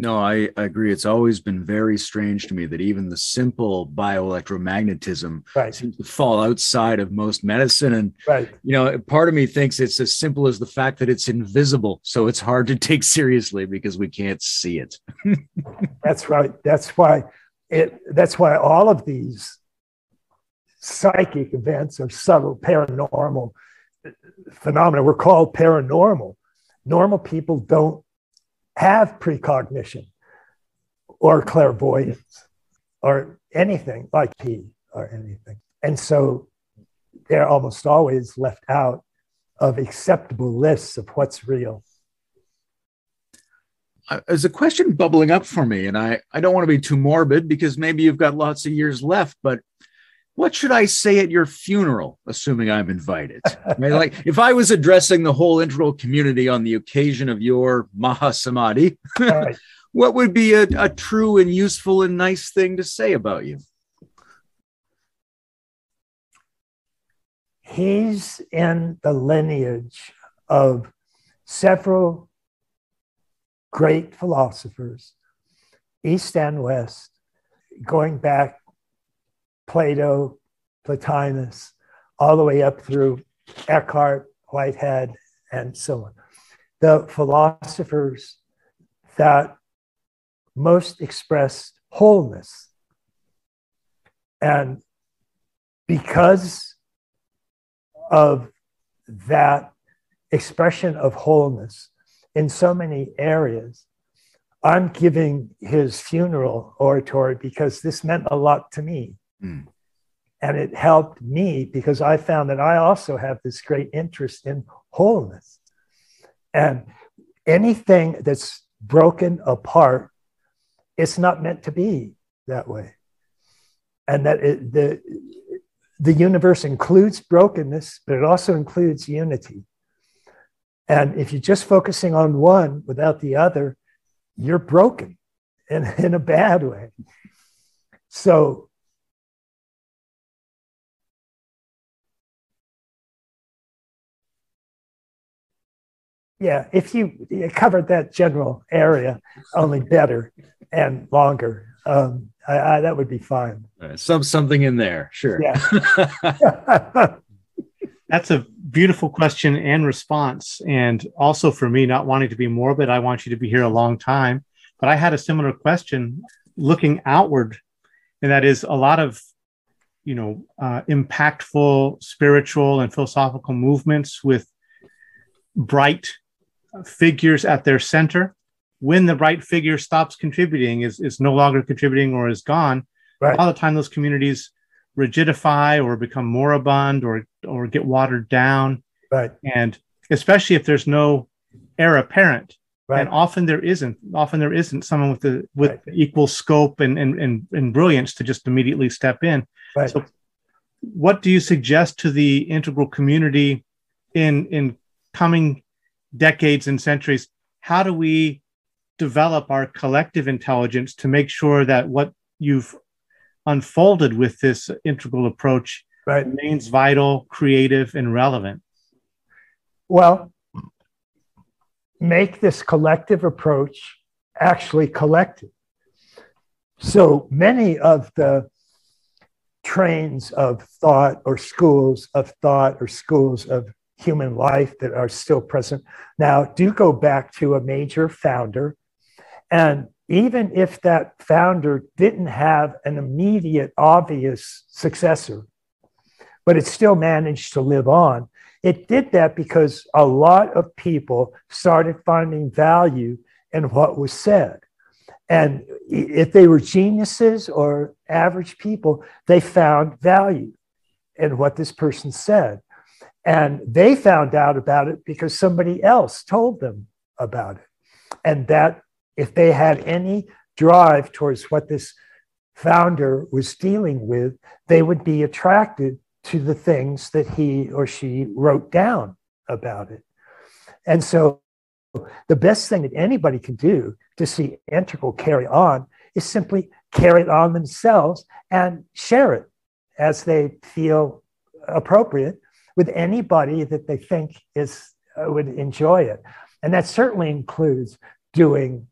No, I, I agree. It's always been very strange to me that even the simple bioelectromagnetism right. seems to fall outside of most medicine. And, right. you know, part of me thinks it's as simple as the fact that it's invisible. So it's hard to take seriously because we can't see it. That's right. That's why it, that's why all of these psychic events or subtle paranormal phenomena were called paranormal. Normal people don't have precognition or clairvoyance or anything like he or anything. And so they're almost always left out of acceptable lists of what's real. Uh, there's a question bubbling up for me, and I, I don't want to be too morbid because maybe you've got lots of years left, but what should I say at your funeral, assuming I'm invited? I mean, like, if I was addressing the whole integral community on the occasion of your Maha Samadhi, right. what would be a, a true and useful and nice thing to say about you? He's in the lineage of several great philosophers, East and West, going back Plato, Plotinus, all the way up through Eckhart, Whitehead, and so on. The philosophers that most expressed wholeness. And because of that expression of wholeness in so many areas, I'm giving his funeral oratory because this meant a lot to me. Mm. And it helped me because I found that I also have this great interest in wholeness. And anything that's broken apart, it's not meant to be that way. And that it, the, the universe includes brokenness, but it also includes unity. And if you're just focusing on one without the other, you're broken in, in a bad way. So yeah, if you, you covered that general area, only better and longer, um, I, I, that would be fine. Right, some something in there, sure. Yeah. That's a beautiful question and response. And also for me, not wanting to be morbid, I want you to be here a long time. But I had a similar question looking outward, and that is a lot of, you know, uh, impactful spiritual and philosophical movements with bright figures at their center when the right figure stops contributing, is, is no longer contributing or is gone, right. All the time those communities rigidify or become moribund or or get watered down. Right. And especially if there's no heir apparent. Right. And often there isn't. Often there isn't someone with the with right. equal scope and, and and and brilliance to just immediately step in. Right. So what do you suggest to the integral community in in coming decades and centuries? How do we develop our collective intelligence to make sure that what you've unfolded with this integral approach right. remains vital, creative, and relevant? Well, make this collective approach actually collective. So many of the trains of thought or schools of thought or schools of human life that are still present now do go back to a major founder. And even if that founder didn't have an immediate, obvious successor, but it still managed to live on, it did that because a lot of people started finding value in what was said. And if they were geniuses or average people, they found value in what this person said. And they found out about it because somebody else told them about it. And that if they had any drive towards what this founder was dealing with, they would be attracted to the things that he or she wrote down about it. And so the best thing that anybody can do to see integral carry on is simply carry it on themselves and share it as they feel appropriate with anybody that they think is uh, would enjoy it. And that certainly includes doing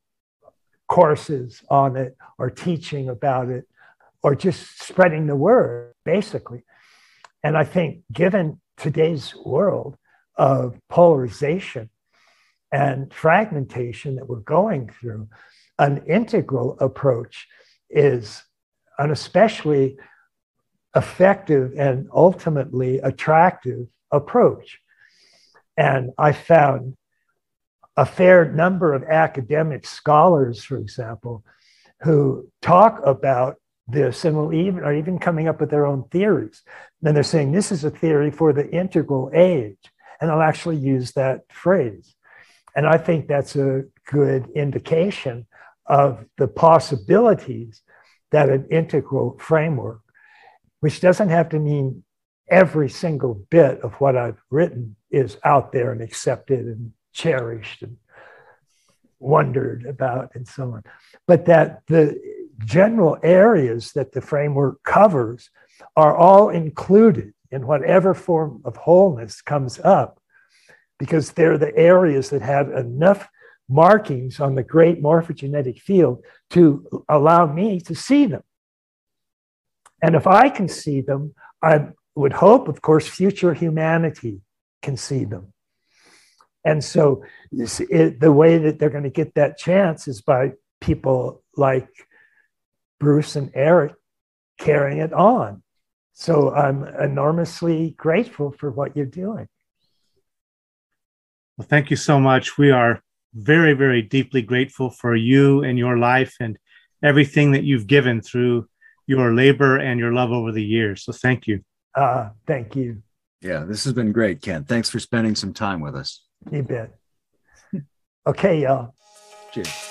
courses on it or teaching about it or just spreading the word, basically. And I think given today's world of polarization and fragmentation that we're going through, an integral approach is an especially effective and ultimately attractive approach. And I found a fair number of academic scholars, for example, who talk about this and will even are even coming up with their own theories. Then they're saying this is a theory for the integral age, and I'll actually use that phrase. And I think that's a good indication of the possibilities that an integral framework, which doesn't have to mean every single bit of what I've written is out there and accepted and cherished and wondered about and so on, but that the general areas that the framework covers are all included in whatever form of wholeness comes up, because they're the areas that have enough markings on the great morphogenetic field to allow me to see them. And if I can see them, I would hope, of course, future humanity can see them. And so this, it, the way that they're going to get that chance is by people like Bruce and Eric carrying it on. So I'm enormously grateful for what you're doing. Well, thank you so much. We are very, very deeply grateful for you and your life and everything that you've given through your labor and your love over the years. So thank you. Uh, thank you. Yeah, this has been great, Ken. Thanks for spending some time with us. You bet. Okay, y'all. Cheers.